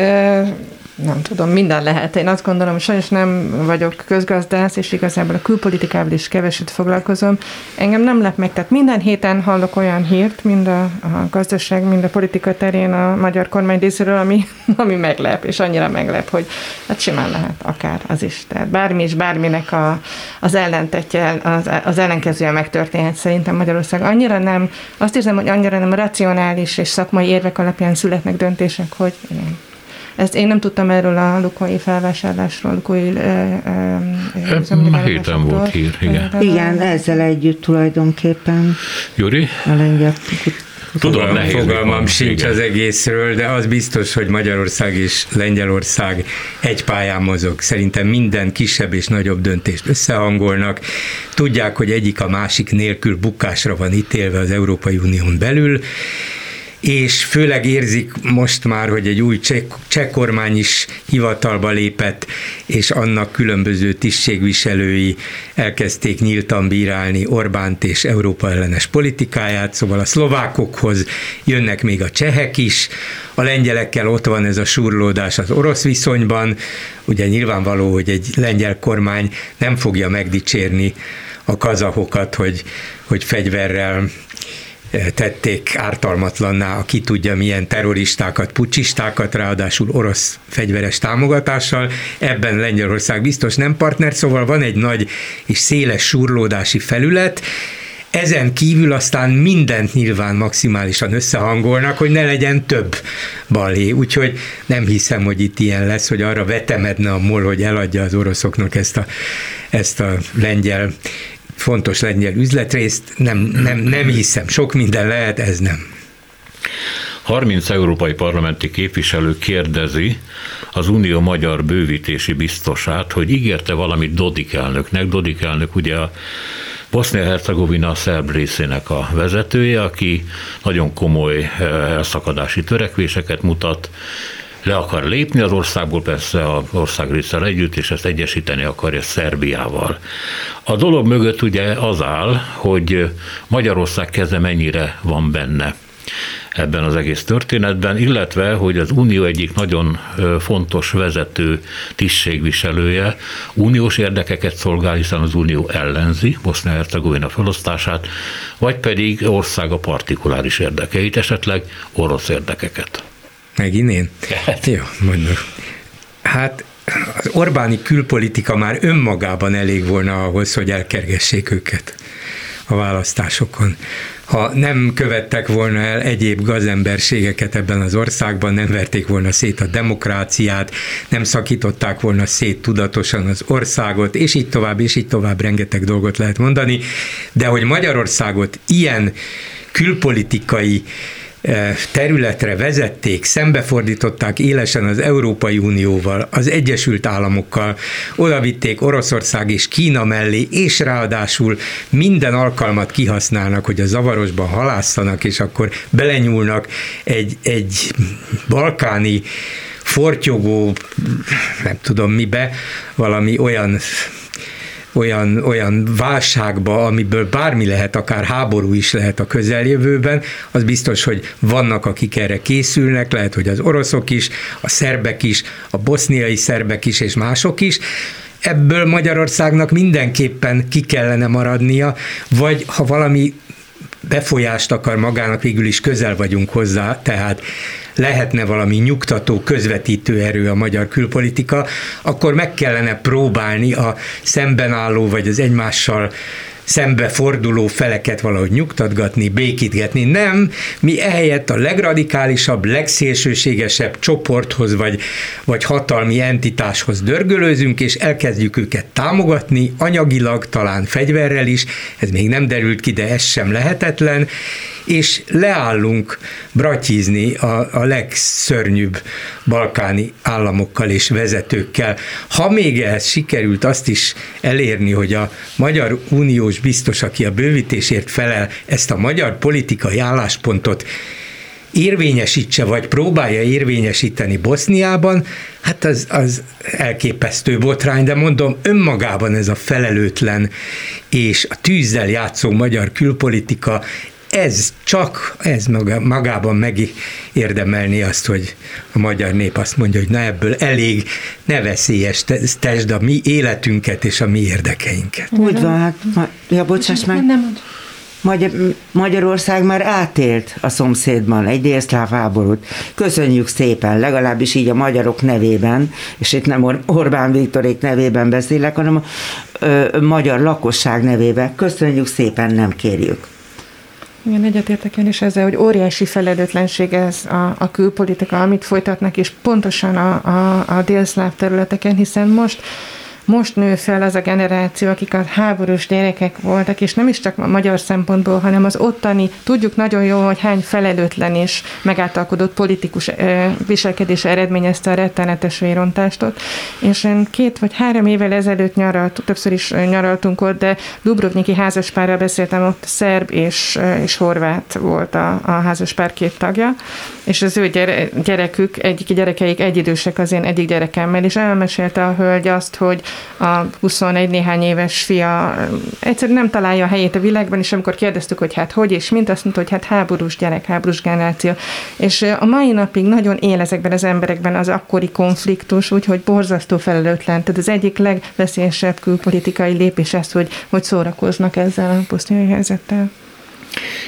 Ö- nem tudom, minden lehet. Én azt gondolom, hogy sajnos nem vagyok közgazdász, és igazából a külpolitikával is keveset foglalkozom. Engem nem lep meg, tehát minden héten hallok olyan hírt, mind a, a gazdaság, mind a politika terén a magyar kormány részéről, ami, ami meglep, és annyira meglep, hogy hát simán lehet, akár az is. Tehát bármi is, bárminek a, az ellentetje, az, az ellenkezője megtörténhet szerintem Magyarország. Annyira nem, azt érzem, hogy annyira nem racionális és szakmai érvek alapján születnek döntések, hogy igen. Ezt én nem tudtam erről a Lukoil felvásárlásról, Lukoil... A héten volt hír, igen. Igen, ezzel együtt tulajdonképpen. Gyuri? A lengyel... Tudom, nehéz. Fogalmam sincs az egészről, de az biztos, hogy Magyarország és Lengyelország egy pályán mozog. Szerintem minden kisebb és nagyobb döntést összehangolnak. Tudják, hogy egyik a másik nélkül bukásra van ítélve az Európai Unión belül, és főleg érzik most már, hogy egy új cseh, cseh kormány is hivatalba lépett, és annak különböző tisztségviselői elkezdték nyíltan bírálni Orbánt és Európa ellenes politikáját, szóval a szlovákokhoz jönnek még a csehek is, a lengyelekkel ott van ez a súrlódás az orosz viszonyban, ugye nyilvánvaló, hogy egy lengyel kormány nem fogja megdicsérni a kazahokat, hogy, hogy fegyverrel tették ártalmatlanná a ki tudja milyen terroristákat, pucsistákat, ráadásul orosz fegyveres támogatással. Ebben Lengyelország biztos nem partner, szóval van egy nagy és széles súrlódási felület. Ezen kívül aztán mindent nyilván maximálisan összehangolnak, hogy ne legyen több balhé. Úgyhogy nem hiszem, hogy itt ilyen lesz, hogy arra vetemedne a MOL, hogy eladja az oroszoknak ezt a, ezt a lengyel fontos lengyel üzletrészt, nem, nem, nem hiszem, sok minden lehet, ez nem. harminc európai parlamenti képviselő kérdezi az Unió magyar bővítési biztosát, hogy ígérte valamit Dodik elnöknek. Dodik elnök ugye a Bosznia-Hercegovina szerb részének a vezetője, aki nagyon komoly elszakadási törekvéseket mutat, le akar lépni az országból, persze az ország részsel együtt, és ezt egyesíteni akarja Szerbiával. A dolog mögött ugye az áll, hogy Magyarország keze mennyire van benne ebben az egész történetben, illetve, hogy az Unió egyik nagyon fontos vezető tisztségviselője uniós érdekeket szolgál, hiszen az Unió ellenzi Bosznia-Hercegovina felosztását, vagy pedig országa partikuláris érdekeit, esetleg orosz érdekeket. Megint én? Hát. Jó, mondjuk. Hát az Orbáni külpolitika már önmagában elég volna ahhoz, hogy elkergessék őket a választásokon. ha nem követtek volna el egyéb gazemberségeket ebben az országban, nem verték volna szét a demokráciát, nem szakították volna szét tudatosan az országot, és így tovább, és így tovább rengeteg dolgot lehet mondani, de hogy Magyarországot ilyen külpolitikai területre vezették, szembefordították élesen az Európai Unióval, az Egyesült Államokkal, odavitték Oroszország és Kína mellé, és ráadásul minden alkalmat kihasználnak, hogy a zavarosban halásszanak, és akkor belenyúlnak egy, egy balkáni fortyogó, nem tudom mibe, valami olyan olyan, olyan válságba, amiből bármi lehet, akár háború is lehet a közeljövőben, az biztos, hogy vannak, akik erre készülnek, lehet, hogy az oroszok is, a szerbek is, a boszniai szerbek is, és mások is. Ebből Magyarországnak mindenképpen ki kellene maradnia, vagy ha valami befolyást akar magának, végül is közel vagyunk hozzá, tehát lehetne valami nyugtató, közvetítő erő a magyar külpolitika, akkor meg kellene próbálni a szembenálló vagy az egymással szembeforduló feleket valahogy nyugtatgatni, békítgetni. Nem, mi ehelyett a legradikálisabb, legszélsőségesebb csoporthoz vagy, vagy hatalmi entitáshoz dörgölőzünk, és elkezdjük őket támogatni, anyagilag, talán fegyverrel is, ez még nem derült ki, de ez sem lehetetlen, és leállunk bratyízni a, a legszörnyűbb balkáni államokkal és vezetőkkel. Ha még ehhez sikerült azt is elérni, hogy a Magyar Uniós biztos, aki a bővítésért felel, ezt a magyar politikai álláspontot érvényesítse, vagy próbálja érvényesíteni Boszniában, hát az, az elképesztő botrány, de mondom, önmagában ez a felelőtlen és a tűzzel játszó magyar külpolitika, ez csak, ez maga, magában megérdemelni azt, hogy a magyar nép azt mondja, hogy na ebből elég, ne veszélyeztesd a mi életünket és a mi érdekeinket. Úgy van, hát, ma, ja, bocsáss meg. Nem, Magyar, Magyarország már átélt a szomszédban egy délszláv háborút. Köszönjük szépen, legalábbis így a magyarok nevében, és itt nem Or- Orbán Viktorék nevében beszélek, hanem a ö, magyar lakosság nevében. Köszönjük szépen, nem kérjük. Igen, egyetértek én is ezzel, hogy óriási felelőtlenség ez a, a külpolitika, amit folytatnak, és pontosan a, a, a délszláv területeken, hiszen most Most nő fel az a generáció, akik a háborús gyerekek voltak, és nem is csak a magyar szempontból, hanem az ottani, tudjuk nagyon jól, hogy hány felelőtlen és megáltalkodott politikus viselkedése eredményezte a rettenetes vérontást. És én két vagy három évvel ezelőtt nyaralt, többször is nyaraltunk ott, de dubrovniki házaspárral beszéltem, ott szerb és, és horvát volt a, a házaspár két tagja, és az ő gyere, gyerekük, egyik gyerekeik egyidősek az én egyik gyerekemmel, és elmesélte a hölgy azt, hogy a huszonegy néhány éves fia egyszerűen nem találja a helyét a világban, és amikor kérdeztük, hogy hát hogy és mint, azt mondta, hogy hát háborús gyerek, háborús generáció. És a mai napig nagyon él ezekben az emberekben az akkori konfliktus, úgyhogy borzasztó felelőtlen. Tehát az egyik legveszélyesebb külpolitikai lépés az, hogy, hogy szórakoznak ezzel a boszniai helyzettel.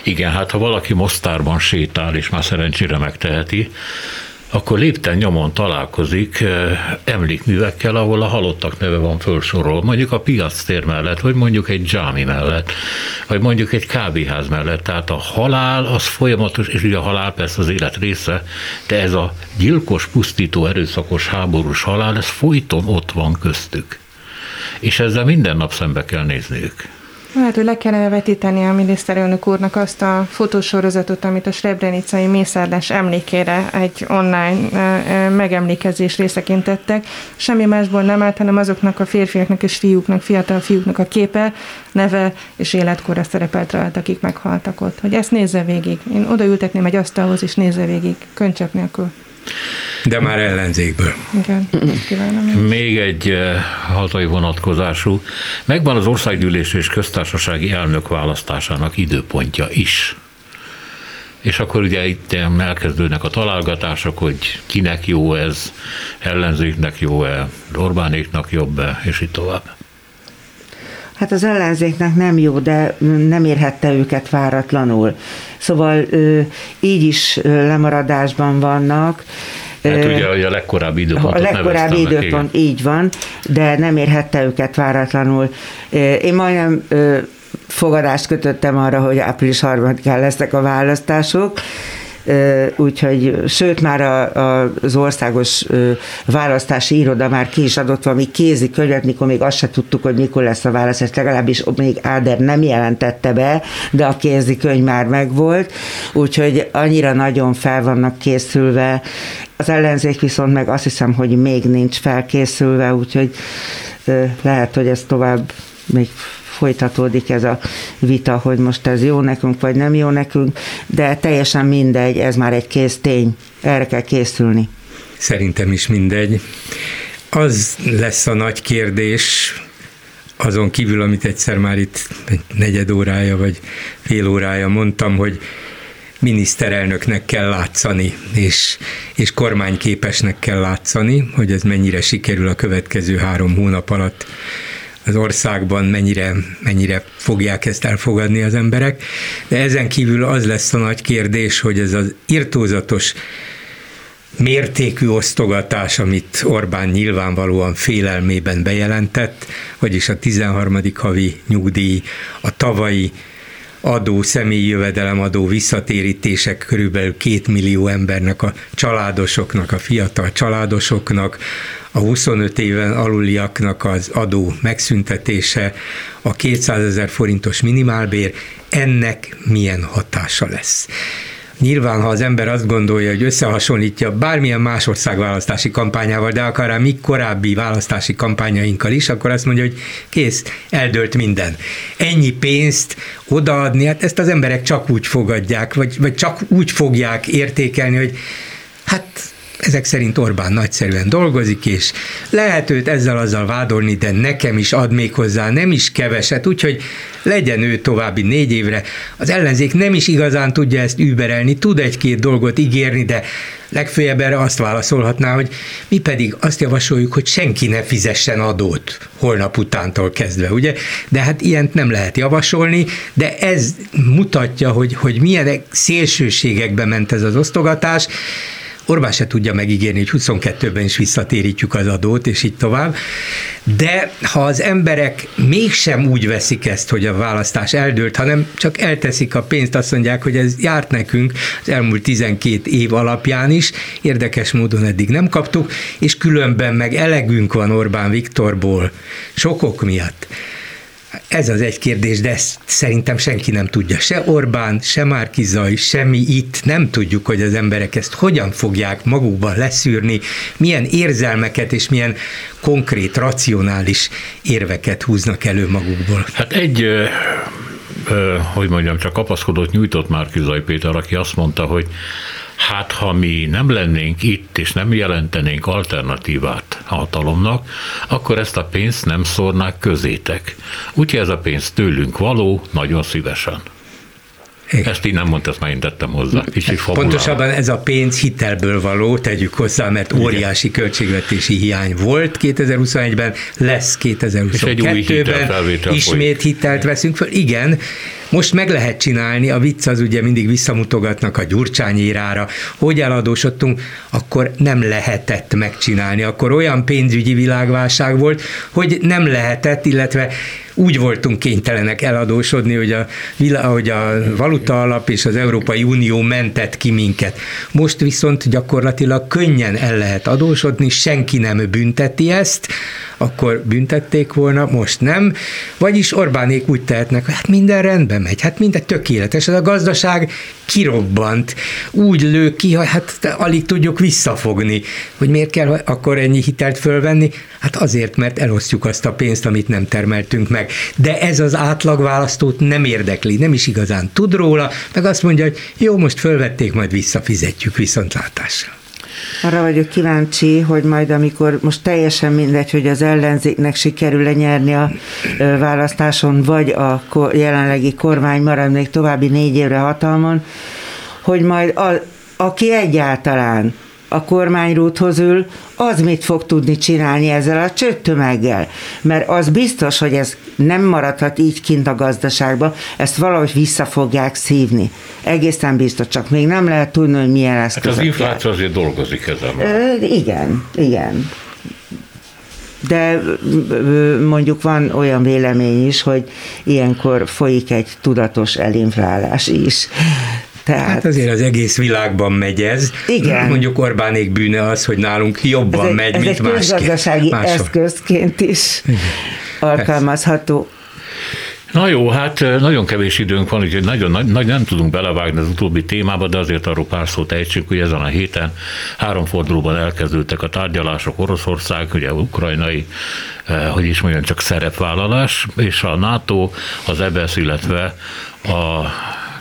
Igen, hát ha valaki Mostárban sétál, és már szerencsére megteheti, akkor lépten nyomon találkozik emlékművekkel, ahol a halottak neve van felsorolva, mondjuk a piactér mellett, vagy mondjuk egy dzsámi mellett, vagy mondjuk egy kávéház mellett. Tehát a halál az folyamatos, és ugye a halál persze az élet része, de ez a gyilkos, pusztító, erőszakos, háborús halál, ez folyton ott van köztük. És ezzel minden nap szembe kell nézniük. Hát, hogy le kellene vetíteni a miniszterelnök úrnak azt a fotósorozatot, amit a srebrenicai mészárlás emlékére egy online megemlékezés részeként tettek. Semmi másból nem állt, hanem azoknak a férfiaknak és fiúknak, fiatal fiúknak a képe, neve és életkorra szerepelt rajta, akik meghaltak ott. Hogy ezt nézze végig. Én odaültetném egy asztalhoz, és nézze végig. Könycsepp nélkül. De már ellenzékből. Igen, kívánom. Még egy hazai vonatkozású. Megvan az országgyűlés és köztársasági elnök választásának időpontja is. És akkor ugye itt elkezdődnek a találgatások, hogy kinek jó ez, ellenzéknek jó-e, Orbánéknak jobb-e, és így tovább. Hát az ellenzéknek nem jó, de nem érhette őket váratlanul. Szóval így is lemaradásban vannak. Hát ugye a legkorábbi időpontot neveztem. A legkorábbi időpont, így van, de nem érhette őket váratlanul. Én majdnem fogadást kötöttem arra, hogy április harmadikán lesznek a választások, úgyhogy, sőt már a, a, az országos választási iroda már ki is adott valami kézi könyvet, mikor még azt se tudtuk, hogy mikor lesz a választás, legalábbis még Áder nem jelentette be, de a kézi könyv már megvolt, úgyhogy annyira nagyon fel vannak készülve. Az ellenzék viszont meg azt hiszem, hogy még nincs felkészülve, úgyhogy lehet, hogy ez tovább még folytatódik ez a vita, hogy most ez jó nekünk, vagy nem jó nekünk, de teljesen mindegy, ez már egy kész tény, erre kell készülni. Szerintem is mindegy. Az lesz a nagy kérdés, azon kívül, amit egyszer már itt negyed órája, vagy fél órája mondtam, hogy miniszterelnöknek kell látszani, és, és kormányképesnek kell látszani, hogy ez mennyire sikerül a következő három hónap alatt az országban, mennyire, mennyire fogják ezt elfogadni az emberek. De ezen kívül az lesz a nagy kérdés, hogy ez az irtózatos mértékű osztogatás, amit Orbán nyilvánvalóan félelmében bejelentett, vagyis a tizenharmadik havi nyugdíj, a tavalyi adó, személyi jövedelemadó visszatérítések körülbelül két millió embernek, a családosoknak, a fiatal családosoknak, a huszonöt éven aluliaknak az adó megszüntetése, a kétszázezer forintos minimálbér, ennek milyen hatása lesz? Nyilván, ha az ember azt gondolja, hogy összehasonlítja bármilyen más ország választási kampányával, de akár a mi korábbi választási kampányainkkal is, akkor azt mondja, hogy kész, eldőlt minden. Ennyi pénzt odaadni, hát ezt az emberek csak úgy fogadják, vagy, vagy csak úgy fogják értékelni, hogy hát ezek szerint Orbán nagyszerűen dolgozik, és lehet őt ezzel-azzal vádolni, de nekem is ad még hozzá, nem is keveset, úgyhogy legyen ő további négy évre. Az ellenzék nem is igazán tudja ezt überelni, tud egy-két dolgot ígérni, de legfeljebb erre azt válaszolhatná, hogy mi pedig azt javasoljuk, hogy senki ne fizessen adót holnap utántól kezdve, ugye? De hát ilyent nem lehet javasolni, de ez mutatja, hogy, hogy milyen szélsőségekbe ment ez az osztogatás. Orbán se tudja megígérni, hogy huszonkettőben is visszatérítjük az adót, és így tovább. De ha az emberek mégsem úgy veszik ezt, hogy a választás eldőlt, hanem csak elteszik a pénzt, azt mondják, hogy ez járt nekünk az elmúlt tizenkét év alapján is, érdekes módon eddig nem kaptuk, és különben meg elegünk van Orbán Viktorból, sokok miatt. Ez az egy kérdés, de ezt szerintem senki nem tudja. Se Orbán, se Márki-Zay, semmi itt. Nem tudjuk, hogy az emberek ezt hogyan fogják magukban leszűrni, milyen érzelmeket és milyen konkrét, racionális érveket húznak elő magukból. Hát egy, ö, ö, hogy mondjam, csak kapaszkodót nyújtott Márki-Zay Péter, aki azt mondta, hogy hát ha mi nem lennénk itt, és nem jelentenénk alternatívát a hatalomnak, akkor ezt a pénzt nem szórnák közétek. Úgyhogy ez a pénz tőlünk való, nagyon szívesen. Igen. Ezt így nem mondta, ezt már én tettem hozzá. Kicsit fabulálom. Pontosabban ez a pénz hitelből való, tegyük hozzá, mert óriási igen, költségvetési hiány volt kétezer-huszonegyben, lesz kétezer-huszonkettőben, ismét hitelt veszünk föl. Igen, most meg lehet csinálni, a vicc az ugye mindig visszamutogatnak a Gyurcsányérára, hogy eladósodtunk, akkor nem lehetett megcsinálni. Akkor olyan pénzügyi világválság volt, hogy nem lehetett, illetve úgy voltunk kénytelenek eladósodni, hogy a, hogy a valuta alap és az Európai Unió mentett ki minket. Most viszont gyakorlatilag könnyen el lehet adósodni, senki nem bünteti ezt, akkor büntették volna, most nem. Vagyis Orbánék úgy tehetnek, hogy hát minden rendben megy, hát minden tökéletes, ez a gazdaság kirobbant, úgy lő ki, hogy hát alig tudjuk visszafogni, hogy miért kell akkor ennyi hitelt fölvenni? Hát azért, mert elosztjuk azt a pénzt, amit nem termeltünk meg. De ez az átlagválasztót nem érdekli, nem is igazán tud róla, meg azt mondja, hogy jó, most fölvették, majd visszafizetjük viszontlátásra. Arra vagyok kíváncsi, hogy majd amikor most teljesen mindegy, hogy az ellenzéknek sikerül-e nyerni a választáson, vagy a jelenlegi kormány marad még további négy évre hatalmon, hogy majd a, aki egyáltalán a kormányrúthoz ül, az mit fog tudni csinálni ezzel a csődtömeggel? Mert az biztos, hogy ez nem maradhat így kint a gazdaságban, ezt valahogy vissza fogják szívni. Egészen biztos, csak még nem lehet tudni, hogy milyen eszközökkel. Hát az infláció azért dolgozik ezen már. Ö, igen, igen. de mondjuk van olyan vélemény is, hogy ilyenkor folyik egy tudatos elinflálás is. Tehát... Hát azért az egész világban megy ez. Igen. Mondjuk Orbánék bűne az, hogy nálunk jobban egy, megy, mint másként. Ez egy közgazdasági máshol. Eszközként is igen. alkalmazható. Na jó, hát nagyon kevés időnk van, úgyhogy nagyon, nagy, nem tudunk belevágni az utóbbi témába, de azért arról pár szót ejtsük, hogy ezen a héten három fordulóban elkezdődtek a tárgyalások. Oroszország, ugye ukrajnai, eh, hogy is mondjam, csak szerepvállalás, és a NATO, az e bé e es, illetve a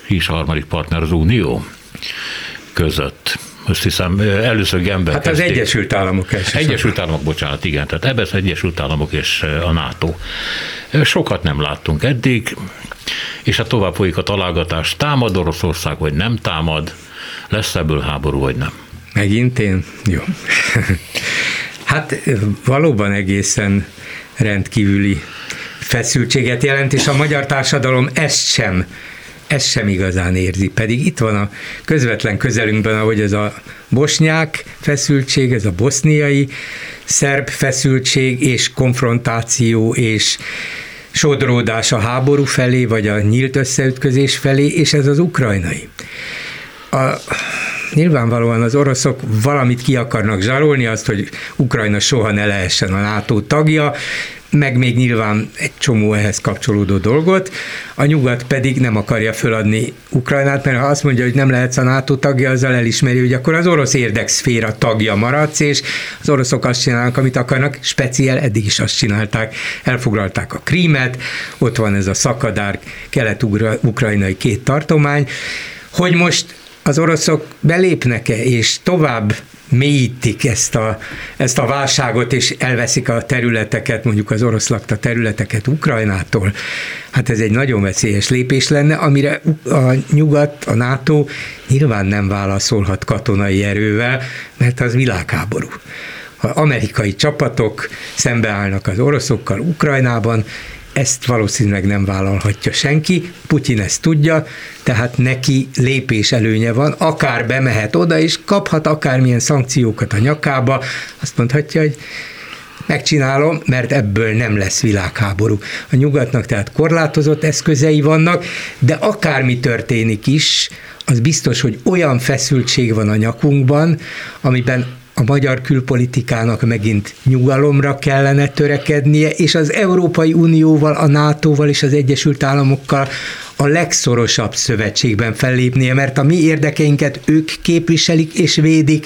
is harmadik partner az Unió között. Azt hiszem, először Genben Hát az kezdték. Egyesült Államok elsősorban. Egyesült Államok, bocsánat, igen, tehát ebben az Egyesült Államok és a NATO. Sokat nem láttunk eddig, és hát tovább folyik a találgatás, támad Oroszország, vagy nem támad, lesz ebből háború, vagy nem? Megint én? Jó. Hát valóban egészen rendkívüli feszültséget jelent, és a magyar társadalom ezt sem ezt sem igazán érzi, pedig itt van a közvetlen közelünkben, ahogy ez a bosnyák feszültség, ez a boszniai szerb feszültség és konfrontáció és sodródás a háború felé, vagy a nyílt összeütközés felé, és ez az ukrajnai. A, nyilvánvalóan az oroszok valamit ki akarnak zsarolni, azt, hogy Ukrajna soha ne lehessen a NATO tagja, meg még nyilván egy csomó ehhez kapcsolódó dolgot, a nyugat pedig nem akarja föladni Ukrajnát, mert ha azt mondja, hogy nem lehetsz a NATO tagja, azzal elismeri, hogy akkor az orosz érdekszféra tagja maradsz, és az oroszok azt csinálnak, amit akarnak, speciál eddig is azt csinálták, elfoglalták a Krímet, ott van ez a szakadár kelet-ukrajnai két tartomány, hogy most az oroszok belépnek-e, és tovább mélyítik ezt a, ezt a válságot, és elveszik a területeket, mondjuk az orosz lakta területeket Ukrajnától. Hát ez egy nagyon veszélyes lépés lenne, amire a nyugat, a NATO nyilván nem válaszolhat katonai erővel, mert az világháború. Ha amerikai csapatok szembeállnak az oroszokkal Ukrajnában, ezt valószínűleg nem vállalhatja senki, Putyin ezt tudja, tehát neki lépés előnye van, akár bemehet oda, és kaphat akármilyen szankciókat a nyakába, azt mondhatja, hogy megcsinálom, mert ebből nem lesz világháború. A nyugatnak tehát korlátozott eszközei vannak, de akármi történik is, az biztos, hogy olyan feszültség van a nyakunkban, amiben a magyar külpolitikának megint nyugalomra kellene törekednie, és az Európai Unióval, a nátóval és az Egyesült Államokkal a legszorosabb szövetségben fellépnie, mert a mi érdekeinket ők képviselik és védik,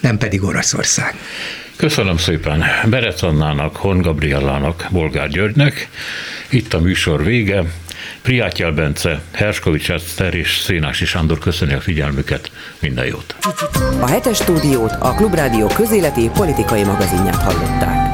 nem pedig Oroszország. Köszönöm szépen Berec Annának, Horn Gabriellának, Bolgár Györgynek. Itt a műsor vége. Priátyál Bence, Herskovics Eszter és Szénási Sándor köszöni a figyelmüket. Minden jót! A hetes stúdiót a Klubrádió közéleti politikai magazinját hallották.